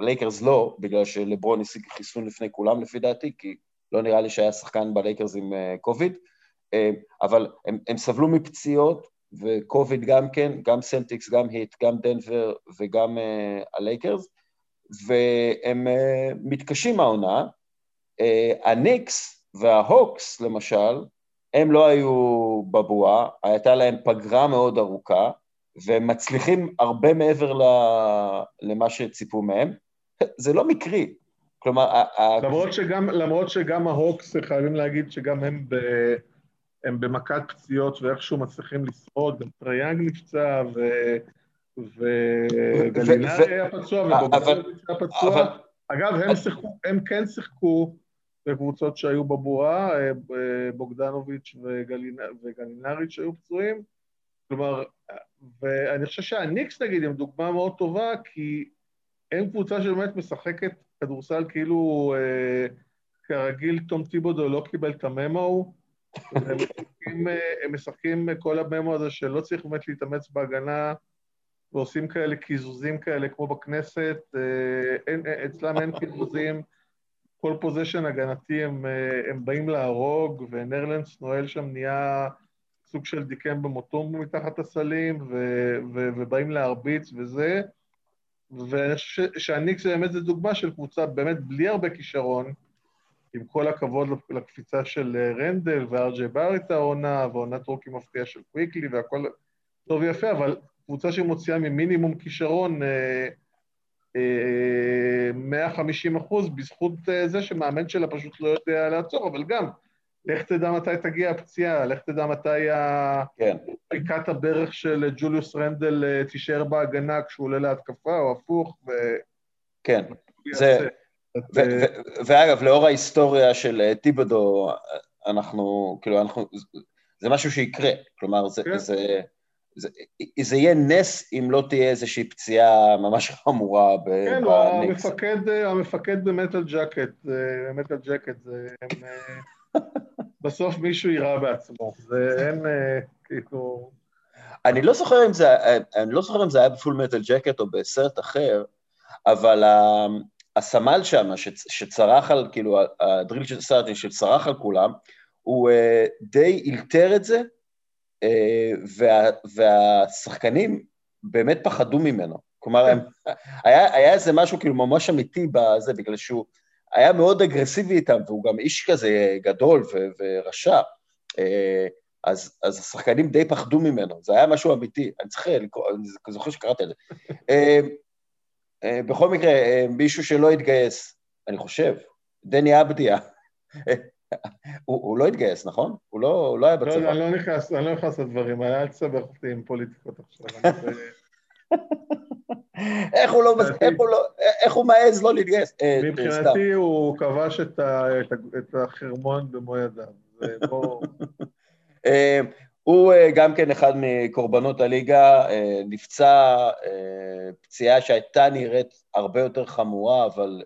לייקרס לא, בגלל שלברון השיג חיסון לפני כולם לפי דעתי, כי לא נראה לי שהיה שחקן בלייקרס עם קוביד, אבל הם סבלו מפציעות, וקוביד גם כן, גם סלטיקס, גם היט, גם דנבר וגם הלייקרס, והם מתקשים מהעונה, הניקס וההוקס למשל, הם לא היו בבועה, הייתה להם פגרה מאוד ארוכה, והם מצליחים הרבה מעבר למה שציפו מהם, זה לא מקרי, כלומר... למרות שגם ההוקס, חייבים להגיד שגם הם במכת פציעות, ואיכשהו מצליחים לשרוד, טריאנג נפצע, וגלילה היה פצוע, ובוגדנוביץ היה פצוע. אגב, הם כן שיחקו בקבוצות שהיו בבועה, בוגדנוביץ' וגלינריץ' שהיו פצועים, כלומר, ואני חושב שהניקס נגיד הם דוגמה מאוד טובה, כי הם קבוצה שבאמת משחקת כדורסל כאילו כרגיל, תום טיבודו לא קיבל את הממו, הם משחקים כל הממו הזה שלא צריך באמת להתאמץ בהגנה, ועושים כאלה כיזוזים כאלה כמו בכנסת, אצלם אין כיזוזים, כל פוזישן הגנתי הם באים להרוג, ונרלנס נועל שם נהיה סוג של דיקם במוטום מתחת הסלים, ובאים להרביץ וזה, ואני חושב שהניקס באמת זה דוגמה של קבוצה באמת בלי הרבה כישרון, עם כל הכבוד לקפיצה של רנדל וארג'י באריט העונה, ועונת רוקי מפתיעה של קוויקלי, והכל טוב ויפה, אבל קבוצה שמוציאה ממינימום כישרון 150% בזכות זה שמאמן שלה פשוט לא יודע לעצור, אבל גם לך תדע מתי תגיע הפציעה, לך תדע מתי פריקת הברך של ג'וליוס רנדל תישאר בהגנה כשהוא עולה להתקפה או הפוך. כן, ואגב, לאור ההיסטוריה של טיבודו, אנחנו, כאילו, זה משהו שיקרה, כלומר, זה יהיה נס אם לא תהיה איזושהי פציעה ממש חמורה. כן, המפקד במטל ג'קט, זה... בסוף מישהו יראה בעצמו, זה אין כאילו... אני לא זוכר אם זה היה בפול מטל ג'קט או בסרט אחר, אבל הסמל שם שצרח על, כאילו, הדריל של סרטי שצרח על כולם, הוא די אילתר את זה, והשחקנים באמת פחדו ממנו, כלומר, היה איזה משהו כאילו ממש אמיתי בזה, בגלל שהוא... היה מאוד אגרסיבי איתם, והוא גם איש כזה גדול ורשע, אז השחקנים די פחדו ממנו, זה היה משהו אמיתי, אני צריך לקרוא, אני זוכר שקראתי את זה. בכל מקרה, מישהו שלא התגייס, אני חושב, דני אבדיה, הוא לא התגייס, נכון? הוא לא היה בצבא. לא, אני לא נכנס לדברים, אני אל תסבך אותי עם פוליטיקות עכשיו, אני... איך הוא מעז לא להתגייס? מבחינתי הוא כבש את החרמון במו ידיו. הוא גם כן אחד מקורבנות הליגה, נפצע פציעה שהייתה נראית הרבה יותר חמורה, אבל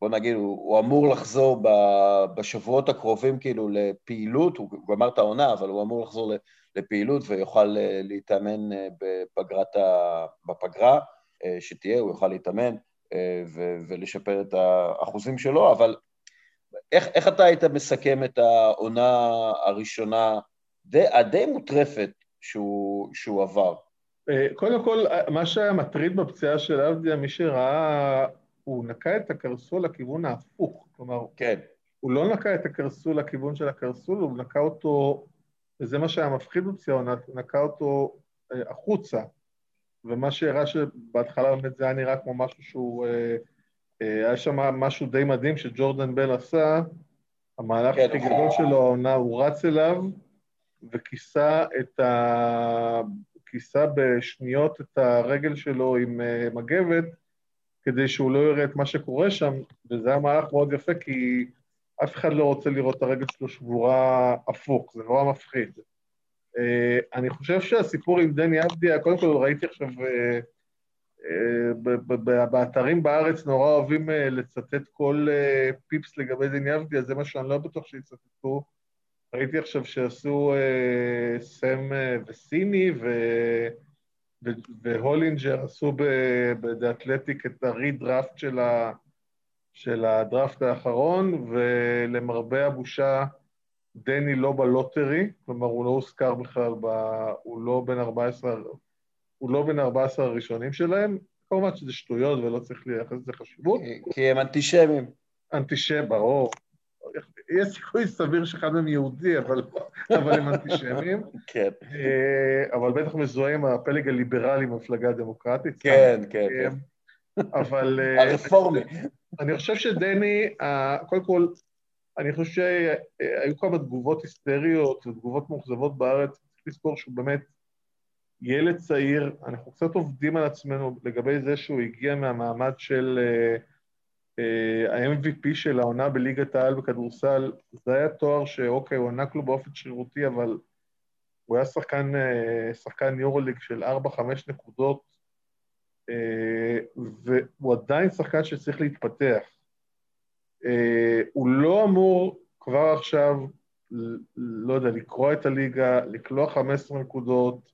בוא נגיד, הוא אמור לחזור בשבועות הקרובים כאילו לפעילות, הוא גמר את העונה, אבל הוא אמור לחזור לפעילות, ויוכל להתאמן בפגרה שתהיה, הוא יוכל להתאמן ולשפר את האחוזים שלו, אבל איך אתה היית מסכם את העונה הראשונה, הדי מוטרפת שהוא עבר? קודם כל, מה שהיה מטריד בפציעה של אבדיה, מי שראה, הוא נקע את הקרסול לכיוון ההפוך, כלומר, כן. הוא לא נקע את הקרסול לכיוון של הקרסול, הוא נקע אותו... וזה מה שהיה מפחיד בפציעה, נקע אותו החוצה, ומה שהראה שבהתחלה באמת זה היה נראה כמו משהו שהוא, היה שם משהו די מדהים שג'ורדן בל עשה, המהלך הכי גדול שלו, העונה, הוא רץ אליו, וכיסה בשניות את הרגל שלו עם מגבת, כדי שהוא לא יראה את מה שקורה שם, וזה היה מהלך מאוד יפה, כי... אף אחד לא רוצה לראות את הרגל שלו שבורה הפוך, זה נורא מפחיד. אני חושב שהסיפור עם דני אבדיה, קודם כל ראיתי עכשיו באתרים בארץ נורא אוהבים לצטט כל פיפס לגבי דני אבדיה, זה מה שאני לא בטוח שיצטטו. ראיתי עכשיו שעשו סם וסיני והולינג'ר עשו בדאטלטיק את הרידראפט של הדראפט האחרון, ולמרבה הבושה דני לא בלוטרי, כלומר הוא לא הוזכר בכלל, הוא לא בין 14, הוא לא בין 14 הראשונים שלהם, כמובן שזה שטויות ולא צריך לייחס את זה חשיבות. כי הם אנטישמים. אנטישם, ברור. יש סיכוי סביר שאחד מהם יהודי, אבל הם אנטישמים. כן. אבל בטח מזוהים הפלג הליברלי במפלגה הדמוקרטית. כן, כן. אבל... הרפורמי. אני חושב שדני, קודם כל, אני חושב שהיו כמה תגובות היסטריות ותגובות מאוכזבות בארץ, צריך לזכור שהוא באמת ילד צעיר, אנחנו קצת עובדים על עצמנו לגבי זה שהוא הגיע מהמעמד של ה-MVP של העונה בליגת העל בכדורסל, זה היה תואר שאוקיי, הוא עונק לו באופן שרירותי, אבל הוא היה שחקן יורוליג של 4-5 נקודות, והוא עדיין שחקן שצריך להתפתח. הוא לא אמור כבר עכשיו, לא יודע, לקרוא את הליגה, לקלוע 15 נקודות,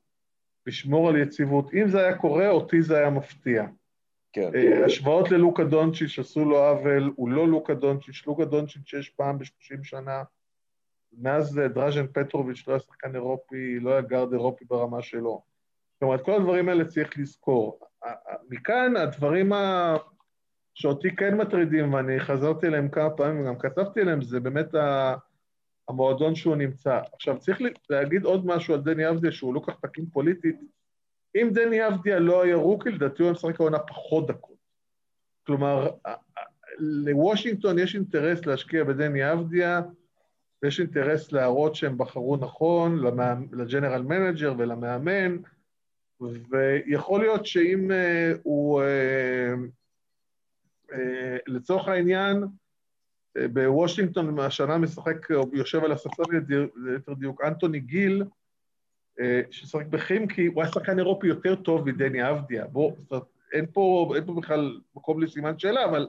לשמור על יציבות. אם זה היה קורה, אותי זה היה מפתיע. כן. השוואות ללוקה דונצ'יץ' עשו לו עוול, הוא לא לוקה דונצ'יץ', לוקה דונצ'יץ' שיש פעם ב-30 שנה, מאז דראז'ן פטרוביץ' לא היה שחקן אירופי, לא היה גארד אירופי ברמה שלו. זאת אומרת, כל הדברים האלה צריך לזכור. מכאן הדברים שאותי כן מטרידים, ואני חזרתי אליהם כמה פעמים וגם כתבתי אליהם, זה באמת המועדון שהוא נמצא. עכשיו, צריך להגיד עוד משהו על דני אבדיה, שהוא לא כך תקים פוליטית. אם דני אבדיה לא היה רוקי, לדעתי הוא משחק העונה פחות דקות. כלומר, לוושינגטון יש אינטרס להשקיע בדני אבדיה, ויש אינטרס להראות שהם בחרו נכון, לג'נרל מנג'ר ולמאמן, ויכול להיות שאם הוא, לצורך העניין, בוושינגטון השנה משחק, יושב על הספסל יותר דיוק, אנטוני גיל, ששחק בחמקי, הוא היה שחקן אירופי יותר טוב מדני אבדיה, אין פה בכלל מקום לסימן שאלה, אבל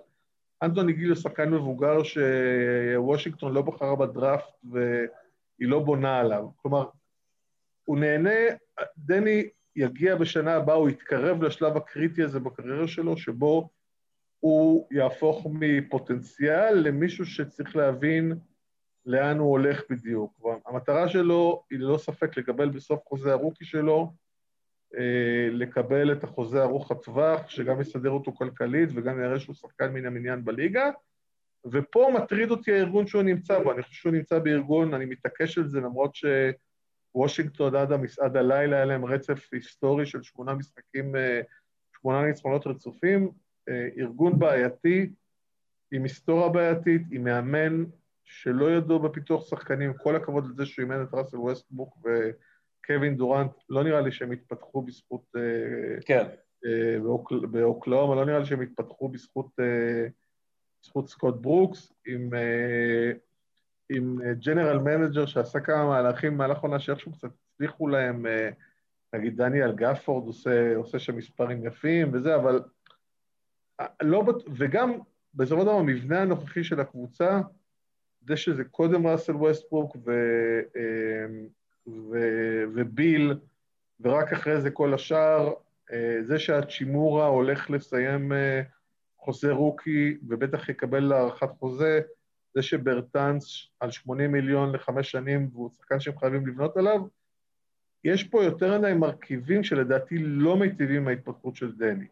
אנטוני גיל הוא שחקן מבוגר שוושינגטון לא בחרה בדראפט והיא לא בונה עליו, כלומר, הוא נהנה, דני יגיע בשנה הבאה, הוא יתקרב לשלב הקריטי הזה בקריירה שלו, שבו הוא יהפוך מפוטנציאל למישהו שצריך להבין לאן הוא הולך בדיוק. המטרה שלו היא ללא ספק לקבל בסוף חוזה הרוקי שלו, לקבל את החוזה ארוך הטווח, שגם יסדר אותו כלכלית וגם יראה שהוא שחקן מן המניין בליגה, ופה מטריד אותי הארגון שהוא נמצא בו, אני חושב שהוא נמצא בארגון, אני מתעקש על זה, למרות שוושינגטון עד הלילה היה להם רצף היסטורי של 8 ניצחונות רצופים, ארגון בעייתי, עם היסטוריה בעייתית, עם מאמן שלא ידעו בפיתוח שחקנים, כל הכבוד לזה שהוא אימן את ראסל ווסטבוק וקווין דורנט, לא נראה לי שהם התפתחו בזכות... כן. באוקלאומה, לא נראה לי שהם התפתחו בזכות סקוט ברוקס, עם ג'נרל מנג'ר שעשה כמה מהלכים, מהלך עונה שאיכשהו קצת הצליחו להם, נגיד דניאל גפורד עושה שם מספרים יפים וזה, אבל... וגם בזמן דבר המבנה הנוכחי של הקבוצה, זה שזה קודם ראסל ווסטברוק וביל, ורק אחרי זה כל השאר, זה שהצ'ימורה הולך לסיים חוזה רוקי, ובטח יקבל להערכת חוזה, זה שברטנס על 80 מיליון ל5 שנים, והוא שחקן שהם חייבים לבנות עליו, יש פה יותר עדיין מרכיבים שלדעתי לא מיטיבים מההתפתחות של דני.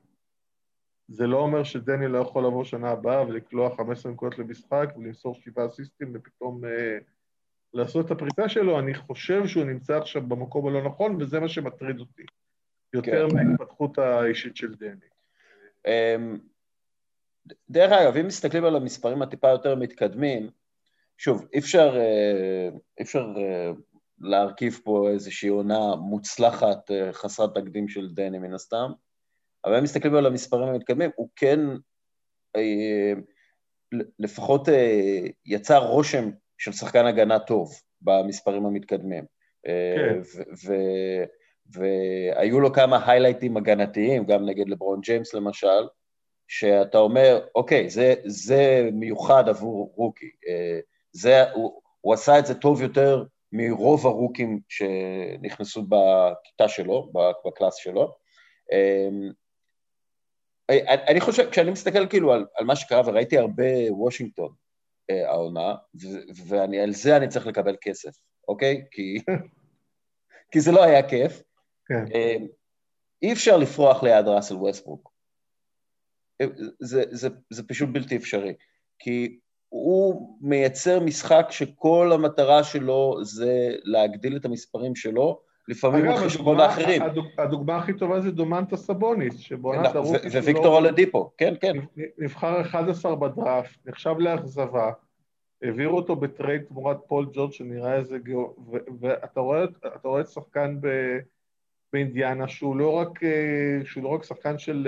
זה לא אומר שדני לא יכול לבוא שנה הבאה ולקלוע 15 נקודות למשחק ולמסור 7 אסיסטים ופתאום לעשות את הפריצה שלו, אני חושב שהוא נמצא עכשיו במקום הלא נכון, וזה מה שמטריד אותי, יותר מההתפתחות האישית של דני. דרך אגב, אם מסתכלים על המספרים הטיפה יותר מתקדמים, שוב, אפשר להרכיב פה איזושהי עונה מוצלחת, חסרת תקדים של דני מן הסתם, אבל אם מסתכלים על המספרים המתקדמים, הוא כן לפחות יצר רושם של שחקן הגנה טוב במספרים המתקדמים. כן. והיו לו כמה היילייטים הגנתיים, גם נגד לברון ג'יימס למשל, שאתה אומר, אוקיי, זה מיוחד עבור רוקי, הוא עשה את זה טוב יותר מרוב הרוקים שנכנסו בכיתה שלו, בקלאס שלו. אני חושב, כשאני מסתכל כאילו על מה שקרה, וראיתי הרבה וושינגטון העונה, ועל זה אני צריך לקבל כסף, אוקיי? כי זה לא היה כיף. אי אפשר לפרוח ליד ראסל ווסטברוק. זה פשוט בלתי אפשרי, כי הוא מייצר משחק שכל המטרה שלו זה להגדיל את המספרים שלו, לפעמים הוא חשבון האחרים. הדוגמה הכי טובה זה דומנטה סבוניס, שבונת הרוק... וויקטור אלדיפו, כן, כן. נבחר 11 בדראפט, נחשב להחזבה, העבירו אותו בטרייד תמורת פול ג'ורג' שנראה איזה גאו... ואתה רואה את שחקן באינדיאנה, שהוא לא רק שחקן של...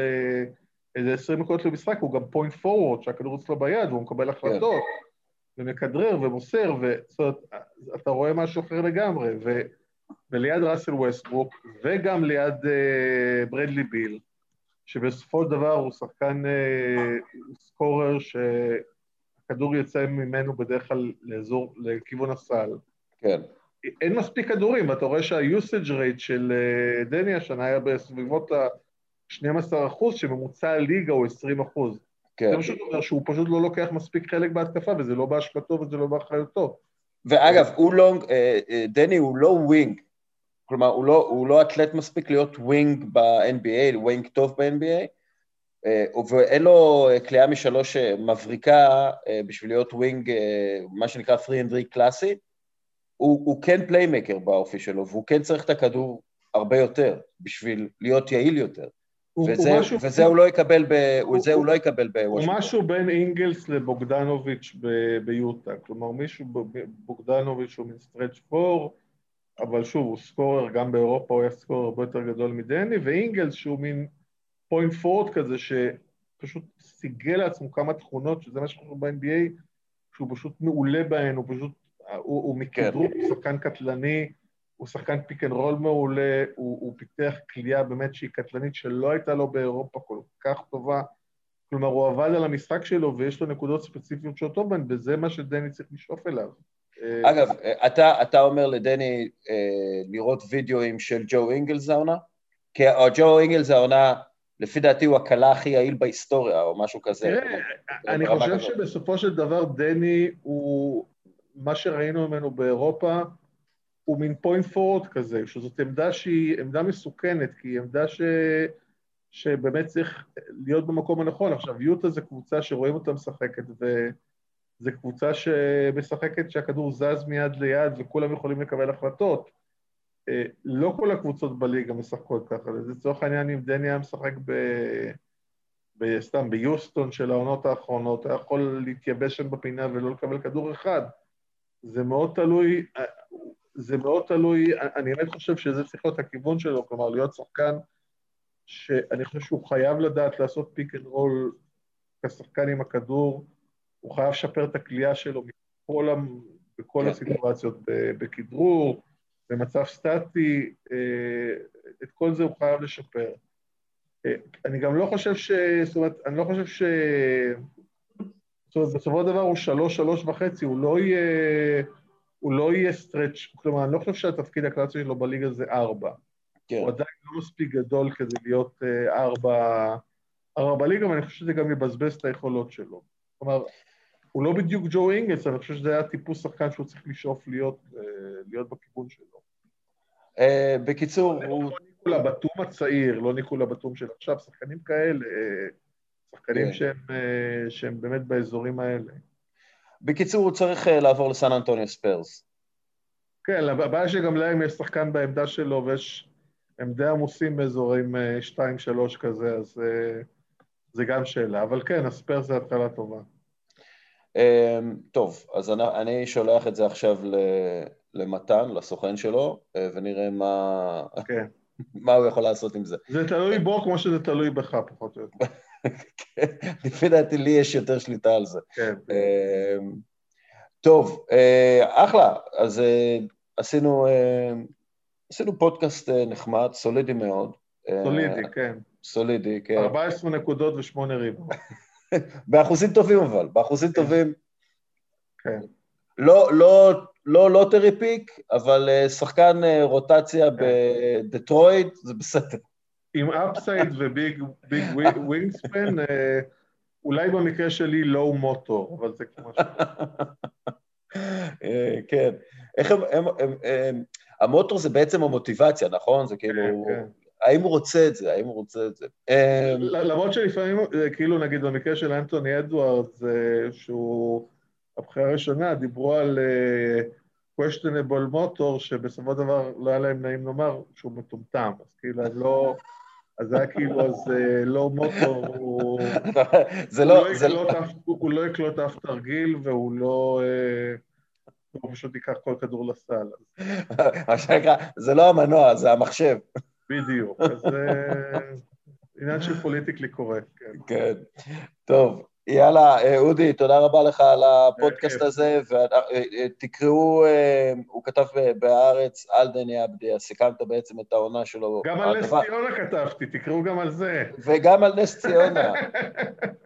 איזה 20 מקודות למשחק, הוא גם פוינט פורוורד, שהכדור אצלו ביד, והוא מקבל החלטות, ומכדרר ומוסר, זאת אומרת, אתה רואה משהו אחר לגמרי, וליד ראסל ווסטברוק, וגם ליד ברדלי ביל, שבסופו של דבר הוא שחקן סקורר, שהכדור יצא ממנו בדרך כלל לאזור, לכיוון הסל. כן. אין מספיק כדורים, ואתה רואה שהיוסאג' רייט של דני השנה היה בסביבות ה... 12%, שממוצע הליגה הוא 20%. זה פשוט אומר שהוא פשוט לא לוקח מספיק חלק בהתקפה, וזה לא בהשפעתו וזה לא באחריותו. ואגב, דני הוא לא ווינג, כלומר, הוא לא אתלט מספיק להיות ווינג ב-NBA, ווינג טוב ב-NBA, ואין לו קליעה משלוש מבריקה בשביל להיות ווינג, מה שנקרא 3&3 קלאסי, הוא כן פליימקר באופי שלו, והוא כן צריך את הכדור הרבה יותר, בשביל להיות יעיל יותר. וזה הוא לא יקבל בוושינגטון. הוא משהו בין אינגלס לבוגדנוביץ' ביוטה, כלומר מישהו בוגדנוביץ' הוא מסטרץ' פור, אבל שוב, הוא סקורר, גם באירופה הוא היה סקורר הרבה יותר גדול מדני, ואינגלס שהוא מין פוינט פורד כזה, שפשוט סיגל לעצמו כמה תכונות, שזה מה שקורה ב-NBA, שהוא פשוט מעולה בהן, הוא מכדרות, הוא שחקן קטלני, הוא שחקן פיק אנד רול מעולה, הוא פיתח כלייה באמת שהיא קטלנית שלא הייתה לו באירופה כל כך טובה, כלומר הוא עבד על המשחק שלו ויש לו נקודות ספציפיות שאותו בן, וזה מה שדני צריך לשאוף אליו. אגב, אתה אומר לדני לראות וידאוים של ג'ו אינגלס העונה? כי ג'ו אינגלס העונה, לפי דעתי הוא הקלה הכי יעיל בהיסטוריה או משהו כזה. אני חושב שבסופו של דבר דני הוא, מה שראינו ממנו באירופה, הוא מין פוינט פורוורד כזה, שזאת עמדה שהיא עמדה מסוכנת, כי היא עמדה שבאמת צריך להיות במקום הנכון. עכשיו, יוטה זה קבוצה שרואים אותה משחקת, וזה קבוצה שמשחקת שהכדור זז מיד ליד, וכולם יכולים לקבל החלטות. לא כל הקבוצות בליגה משחקות ככה, וזה צורך העניין אם דני היה משחק סתם ביוסטון של העונות האחרונות, היה יכול להתייבש שם בפינה ולא לקבל כדור אחד. זה מאוד תלוי, אני באמת חושב שזה צריך להיות הכיוון שלו, כלומר להיות שחקן שאני חושב שהוא חייב לדעת לעשות פיק אנד רול כשחקן עם הכדור, הוא חייב לשפר את הכלייה שלו בכל הסיטואציות, בכדרור, במצב סטטי, את כל זה הוא חייב לשפר. אני גם לא חושב זאת אומרת, בסופו של דבר הוא 3.5, הוא לא יהיה סטרץ', כלומר, אני לא חושב שהתפקיד הקלאסי שלו בליגה זה 4. הוא עדיין לא מספיק גדול כדי להיות 4 בליגה, ואני חושב שזה גם יבזבז את היכולות שלו. כלומר, הוא לא בדיוק ג'ו אינגלס, אני חושב שזה היה טיפוס שחקן שהוא צריך לשאוף להיות בכיוון שלו. בקיצור, הוא... ניקול הבטום הצעיר, לא ניקול הבטום של עכשיו, שחקנים כאלה, שחקנים שהם באמת באזורים האלה. בקיצור, הוא צריך לעבור לסן אנטוניו ספרס. כן, הבעיה שגם להם יש שחקן בעמדה שלו, ויש עמדי עמוסים באזורים 2-3 כזה, אז זה גם שאלה. אבל כן, הספרס זה התחלה טובה. טוב, אז אני שולח את זה עכשיו למתן, לסוכן שלו, ונראה מה הוא יכול לעשות עם זה. זה תלוי בו כמו שזה תלוי בך, פחות או יותר. לפי דעתי לי יש יותר שליטה על זה. טוב, אחלה, אז עשינו עשינו פודקאסט נחמד, סולידי מאוד. סולידי, כן. סולידי, כן. 14 נקודות ושמונה ריבאונד. באחוזים טובים אבל, באחוזים טובים. כן. לא לוטרי פיק, אבל שחקן רוטציה בדטרויט, זה בסדר. עם אפסייד וביג ווינגספן, אולי במקרה שלי לא מוטור, אבל זה כמו ש... כן. איך הם... המוטור זה בעצם המוטיבציה, נכון? זה כאילו... האם הוא רוצה את זה, האם הוא רוצה את זה. למרות שלפעמים, כאילו נגיד במקרה של אנטוני אדוארדס, שהוא הבחירה הראשונה, דיברו על questionable motor, שבסופו דבר לא היה להם נעים לומר שהוא מטומטם, אז כאילו לא... אז זה היה כאילו, אז לא מוטור, הוא לא יקלוט אף תרגיל, והוא לא... הוא פשוט ייקח כל כדור לסל. זה לא המנוע, זה המחשב. בדיוק, אז זה עניין של פוליטיקלי קורקט. כן, טוב, יאללה, אודי, תודה רבה לך על הפודקאסט הזה, ותקראו, הוא כתב בארץ, על דני אבדיה, סיכמת בעצם את העונה שלו. גם על נס ציונה כתבתי, תקראו גם על זה. וגם על נס ציונה.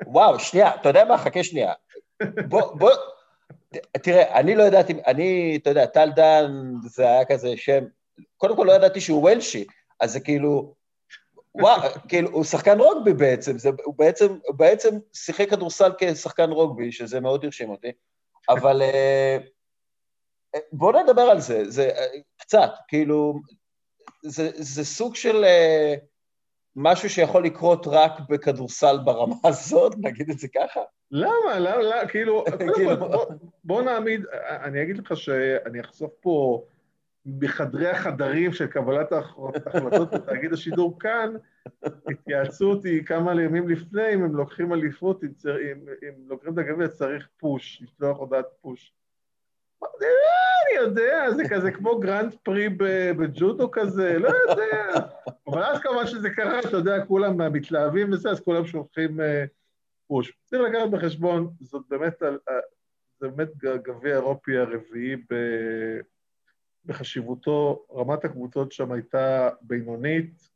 וואו, שנייה, אתה יודע מה? חכה שנייה. בוא, תראה, אני לא ידעתי, אתה יודע, טל דן, זה היה כזה שם, קודם כל לא ידעתי שהוא וולשי, אז זה כאילו, הוא שחקן רוגבי בעצם, הוא בעצם שיחק כדורסל כשחקן רוגבי, שזה מאוד הרשים אותי, אבל בואו נדבר על זה, זה קצת, כאילו, זה סוג של משהו שיכול לקרות רק בכדורסל ברמה הזאת, נגיד את זה ככה. למה, כאילו, בואו נעמיד, אני אגיד לך שאני אחשוף פה, בחדרי החדרים של קבלת ההחלטות בתאגיד השידור כאן, התייעצו אותי כמה ימים לפני, אם הם לוקחים אליפות, אם לוקחים את הגביע, צריך פוש, לשלוח הודעת פוש. אני יודע, זה כזה כמו גרנד פרי בג'ודו כזה, לא יודע. אבל אז כמובן שזה קרה, אתה יודע, כולם מתלהבים וזה, אז כולם שולחים פוש. צריך לקחת בחשבון, זאת באמת גביע האירופי הרביעי ב... בחשיבותו, רמת הקבוצות שם הייתה בינונית,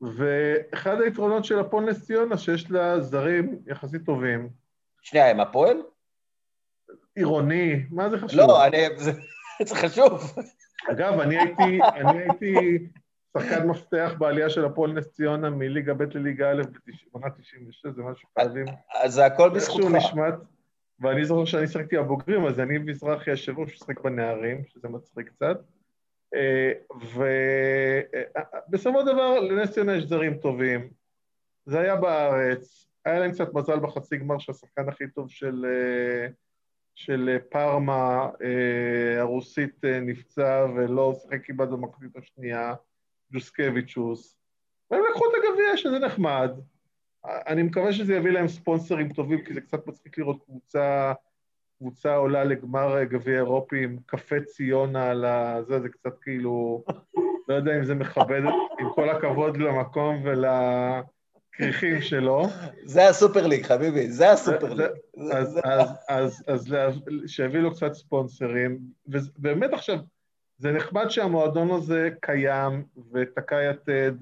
ואחד היתרונות של הפועל נס ציונה, שיש לה זרים יחסית טובים. שנייה, הם הפועל? עירוני, מה זה חשוב? לא, זה חשוב. אגב, אני הייתי שחקן מפתח בעלייה של הפועל נס ציונה מליגה ב' לליגה א' ב-96, זה משהו חייבים. אז זה הכל בזכותך. ואני זוכר שאני שחקתי הבוגרים, אז אני מזרחי השבוע ששחק בנערים, שזה מצחיק קצת, ובסופו דבר לנס ציונה יש זרים טובים, זה היה בארץ, היה להם קצת מזל בחצי גמר שהשחקן הכי טוב של פארמה הרוסית נפצע ולא שחק כיבד במקבית השנייה, ג'וסקביצ'וס, והם לקחו את הגביע שזה נחמד, אני מקווה שזה יביא להם ספונסרים טובים, כי זה קצת מצחיק לראות קבוצה עולה לגמר גביע אירופי עם קפה ציונה על זה, זה קצת כאילו, לא יודע אם זה מכבד, עם כל הכבוד למקום ולקריחים שלו. זה הסופרליג, חביבי, זה הסופרליג. אז שיביא לו קצת ספונסרים, ובאמת עכשיו, זה נחמד שהמועדון הזה קיים ותקע יתד,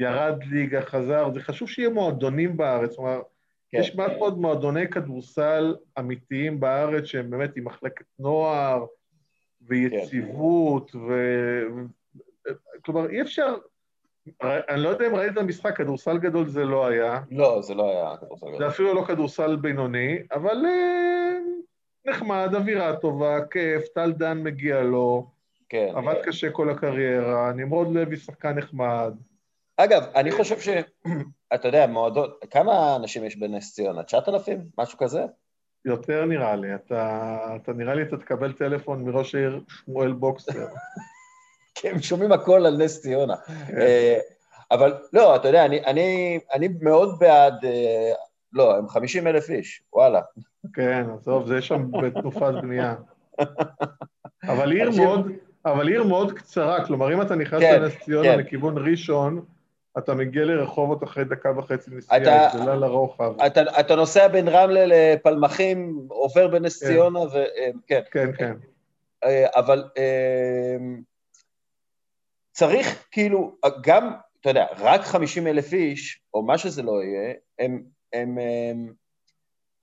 ירד ליגה, חזר, זה חשוב שיהיה מועדונים בארץ, זאת אומרת, יש מעט מאוד מועדוני כדורסל אמיתיים בארץ, שהם באמת עם מחלקת נוער, ויציבות, כלומר, אי אפשר, אני לא יודע אם ראית למשחק, כדורסל גדול זה לא היה. לא, זה לא היה כדורסל גדול. זה אפילו לא כדורסל בינוני, אבל נחמד, אווירה טובה, כיף, טל דן מגיע לו, עבד קשה כל הקריירה, נמרוד לוי שחקן נחמד, אגב, אני חושב אתה יודע, מועדות, כמה אנשים יש בנס ציונה? 9,000? משהו כזה? יותר נראה לי. אתה נראה לי, אתה תקבל טלפון מראש העיר שמואל בוקסר. כי הם שומעים הכל על נס ציונה. אבל לא, אתה יודע, אני מאוד בעד, לא, הם 50,000 איש, וואלה. כן, טוב, זה שם בתנופת בנייה. אבל עיר מאוד קצרה, כלומר, אם אתה נכנס לנס ציונה לכיוון ראשון, אתה מגיע לרחובות אחרי דקה וחצי נסיעה, זה לא לרוחב. אתה נוסע בין רמלה לפלמחים, עובר בנס ציונה, כן. אבל צריך כאילו, גם, אתה יודע, רק 50,000 איש, או מה שזה לא יהיה, הם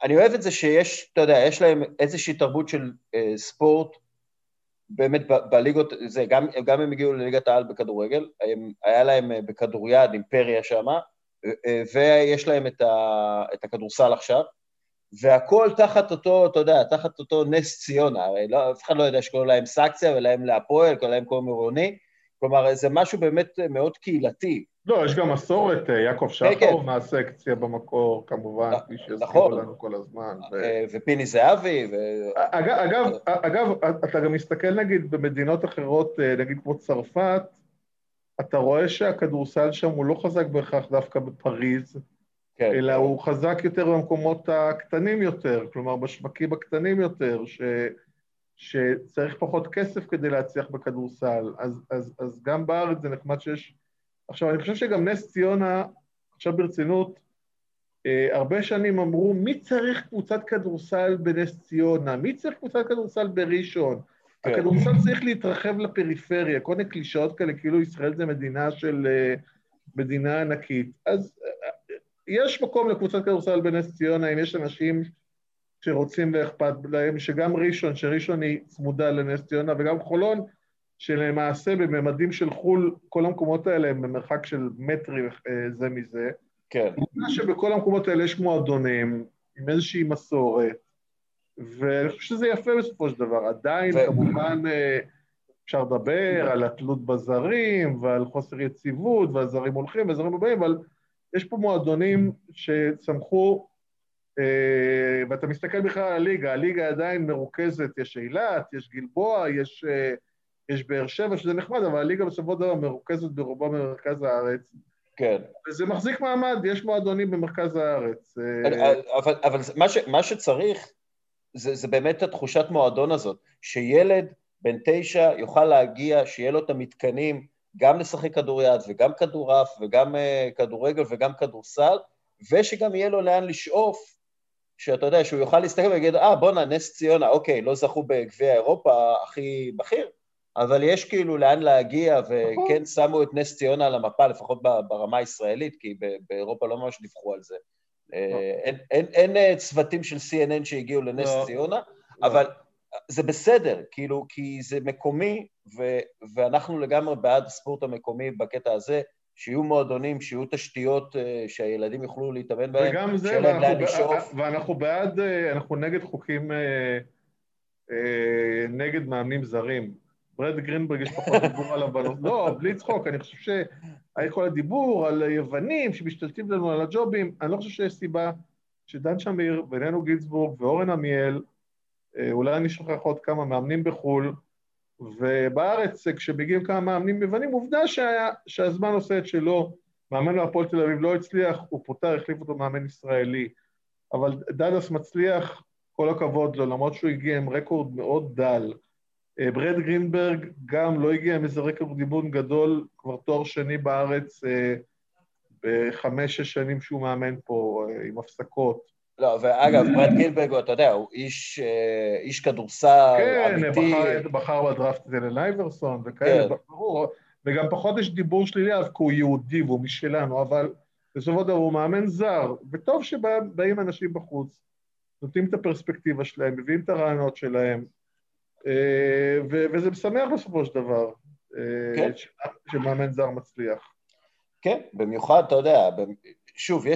אני אוהב את זה שיש, אתה יודע, יש להם איזושהי תרבות של ספורט, באמת בליגות, זה, גם הם הגיעו לליגת העל בכדורגל, היה להם בכדוריד, אימפריה שמה, ויש להם את הכדורסל עכשיו, והכל תחת אותו, אתה יודע, תחת אותו נס ציונה, הרי אף אחד לא יודע שקוראים להם סקציה, ולהם להפועל, קוראים להם קומרוני, כלומר, זה משהו באמת מאוד קהילתי. לא, יש גם מסורת, יעקב שחר מהסקציה במקור, כמובן, כפי שהזכירו לנו כל הזמן. ופיני זהבי. אגב, אתה גם מסתכל נגיד במדינות אחרות, נגיד כמו צרפת, אתה רואה שהכדורסל שם הוא לא חזק בהכרח דווקא בפריז, אלא הוא חזק יותר במקומות הקטנים יותר, כלומר בשווקים הקטנים יותר, שצריך פחות כסף כדי להצליח בכדורסל, אז גם בארץ זה נחמד שיש. עכשיו, אני חושב שגם נס ציונה, עכשיו ברצינות, הרבה שנים אמרו, מי צריך קבוצת כדורסל בנס ציונה? מי צריך קבוצת כדורסל בראשון? הכדורסל צריך להתרחב לפריפריה, כל מיני קלישאות כאלה, כאילו ישראל זה מדינה של מדינה ענקית. אז יש מקום לקבוצת כדורסל בנס ציונה, אם יש אנשים שרוצים ואכפת להם, שגם ראשון, שראשון היא צמודה לנס ציונה, וגם חולון, שלמעשה בממדים של חול, כל המקומות האלה הם במרחק של מטרים זה מזה. כן. אני חושב שבכל המקומות האלה יש מועדונים, עם איזושהי מסורת, ואני חושב שזה יפה בסופו של דבר. עדיין, כמובן, אפשר לדבר על התלות בזרים, ועל חוסר יציבות, והזרים הולכים, והזרים הבאים, אבל יש פה מועדונים שצמחו, ואתה מסתכל בכלל על הליגה, הליגה עדיין מרוכזת, יש אילת, יש גלבוע, יש באר שבע, שזה נחמד, אבל הליגה בסופו של דבר מרוכזת ברובה במרכז הארץ. כן. וזה מחזיק מעמד, יש מועדונים במרכז הארץ. אבל מה שצריך, זה באמת התחושת מועדון הזאת, שילד בן 9 יוכל להגיע, שיהיה לו את המתקנים, גם לשחק כדוריד, וגם כדורף, וגם כדורגל, וגם כדורסל, ושגם יהיה לו לאן לשאוף, שאתה יודע, שהוא יוכל להסתכל ולהגיד, בונה, נס ציונה, אוקיי, לא זכו בגביע אירופה הכי בכיר, אבל יש כאילו לאן להגיע, וכן שמו את נס ציונה על המפה, לפחות ברמה הישראלית, כי באירופה לא ממש דיווחו על זה. אין צוותים של CNN שהגיעו לנס ציונה, אבל זה בסדר, כאילו, כי זה מקומי, ואנחנו לגמרי בעד הספורט המקומי בקטע הזה, שיהיו מועדונים, שיהיו תשתיות שהילדים יוכלו להתאמן בהם, וגם זה, ואנחנו בעד, אנחנו נגד חוקים, נגד מאמנים זרים, ברד גרינברג יש פחות דיבור עליו בנושא, לא, בלי צחוק, אני חושב שהיה כל הדיבור על היוונים שמשתלטים לנו על הג'ובים, אני לא חושב שיש סיבה שדן שמיר, בינינו גינסבורג ואורן עמיאל, אולי אני שוכח עוד כמה מאמנים בחול, ובארץ כשמגיעים כמה מאמנים יוונים, עובדה שהזמן עושה את שלו, מאמן להפועל תל אביב לא הצליח, הוא פוטר, החליף אותו מאמן ישראלי, אבל דדס מצליח, כל הכבוד לו, למרות שהוא הגיע עם רקורד מאוד דל, ברד גרינברג גם לא הגיע עם איזה רקורד אימון גדול, כבר תואר שני בארץ, 5-6 שנים שהוא מאמן פה עם הפסקות. לא, ואגב, ברד גרינברג, אתה יודע, הוא איש כדורסל אמיתי. כן, בחר בדראפט הזה ללייברסון וכאלה, ברור, וגם פחות יש דיבור שלילי, כי הוא יהודי והוא משלנו, אבל בסופו של דבר הוא מאמן זר, וטוב שבאים אנשים בחוץ, נותנים את הפרספקטיבה שלהם, מביאים את הרעיונות שלהם, וזה משמח בסופו של דבר, שמאמן זר מצליח. כן, במיוחד, אתה יודע, שוב,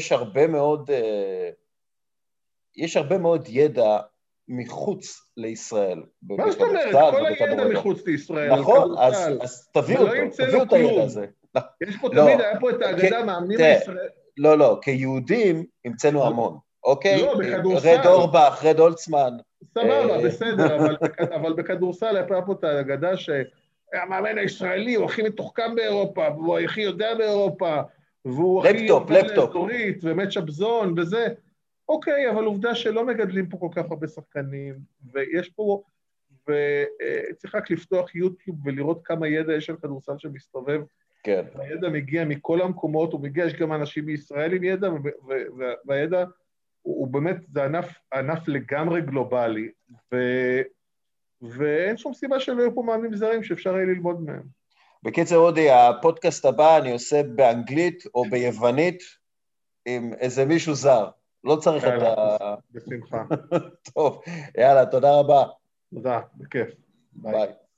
יש הרבה מאוד ידע מחוץ לישראל. מה זאת אומרת? כל הידע מחוץ לישראל. נכון, אז תביאו את הידע הזה. היה פה את האגדה מאמנים לישראל. לא, כיהודים המצאנו המון. אוקיי, רד אורבך, רד אולצמן. סבבה, בסדר, אבל בכדורסל היה פה את האגדה שהמאמן הישראלי הוא הכי מתוחכם באירופה, והוא הכי יודע באירופה, והוא הכי לפטופ, ומצ'אפ זון וזה. אוקיי, אבל עובדה שלא מגדלים פה כל כך הרבה שחקנים, ויש פה, וצריך רק לפתוח יוטיוב ולראות כמה ידע יש על כדורסל שמסתובב. כן. הידע מגיע מכל המקומות, הוא מגיע, יש גם אנשים מישראל עם ידע, והידע הוא באמת, זה ענף לגמרי גלובלי, ואין שום סיבה שלא יהיו פה מאמנים זרים שאפשר היה ללמוד מהם. בקיצר אודי, הפודקאסט הבא אני עושה באנגלית או ביוונית עם איזה מישהו זר. לא צריך את ה... בשמחה. טוב, יאללה, תודה רבה. תודה, בכיף. ביי.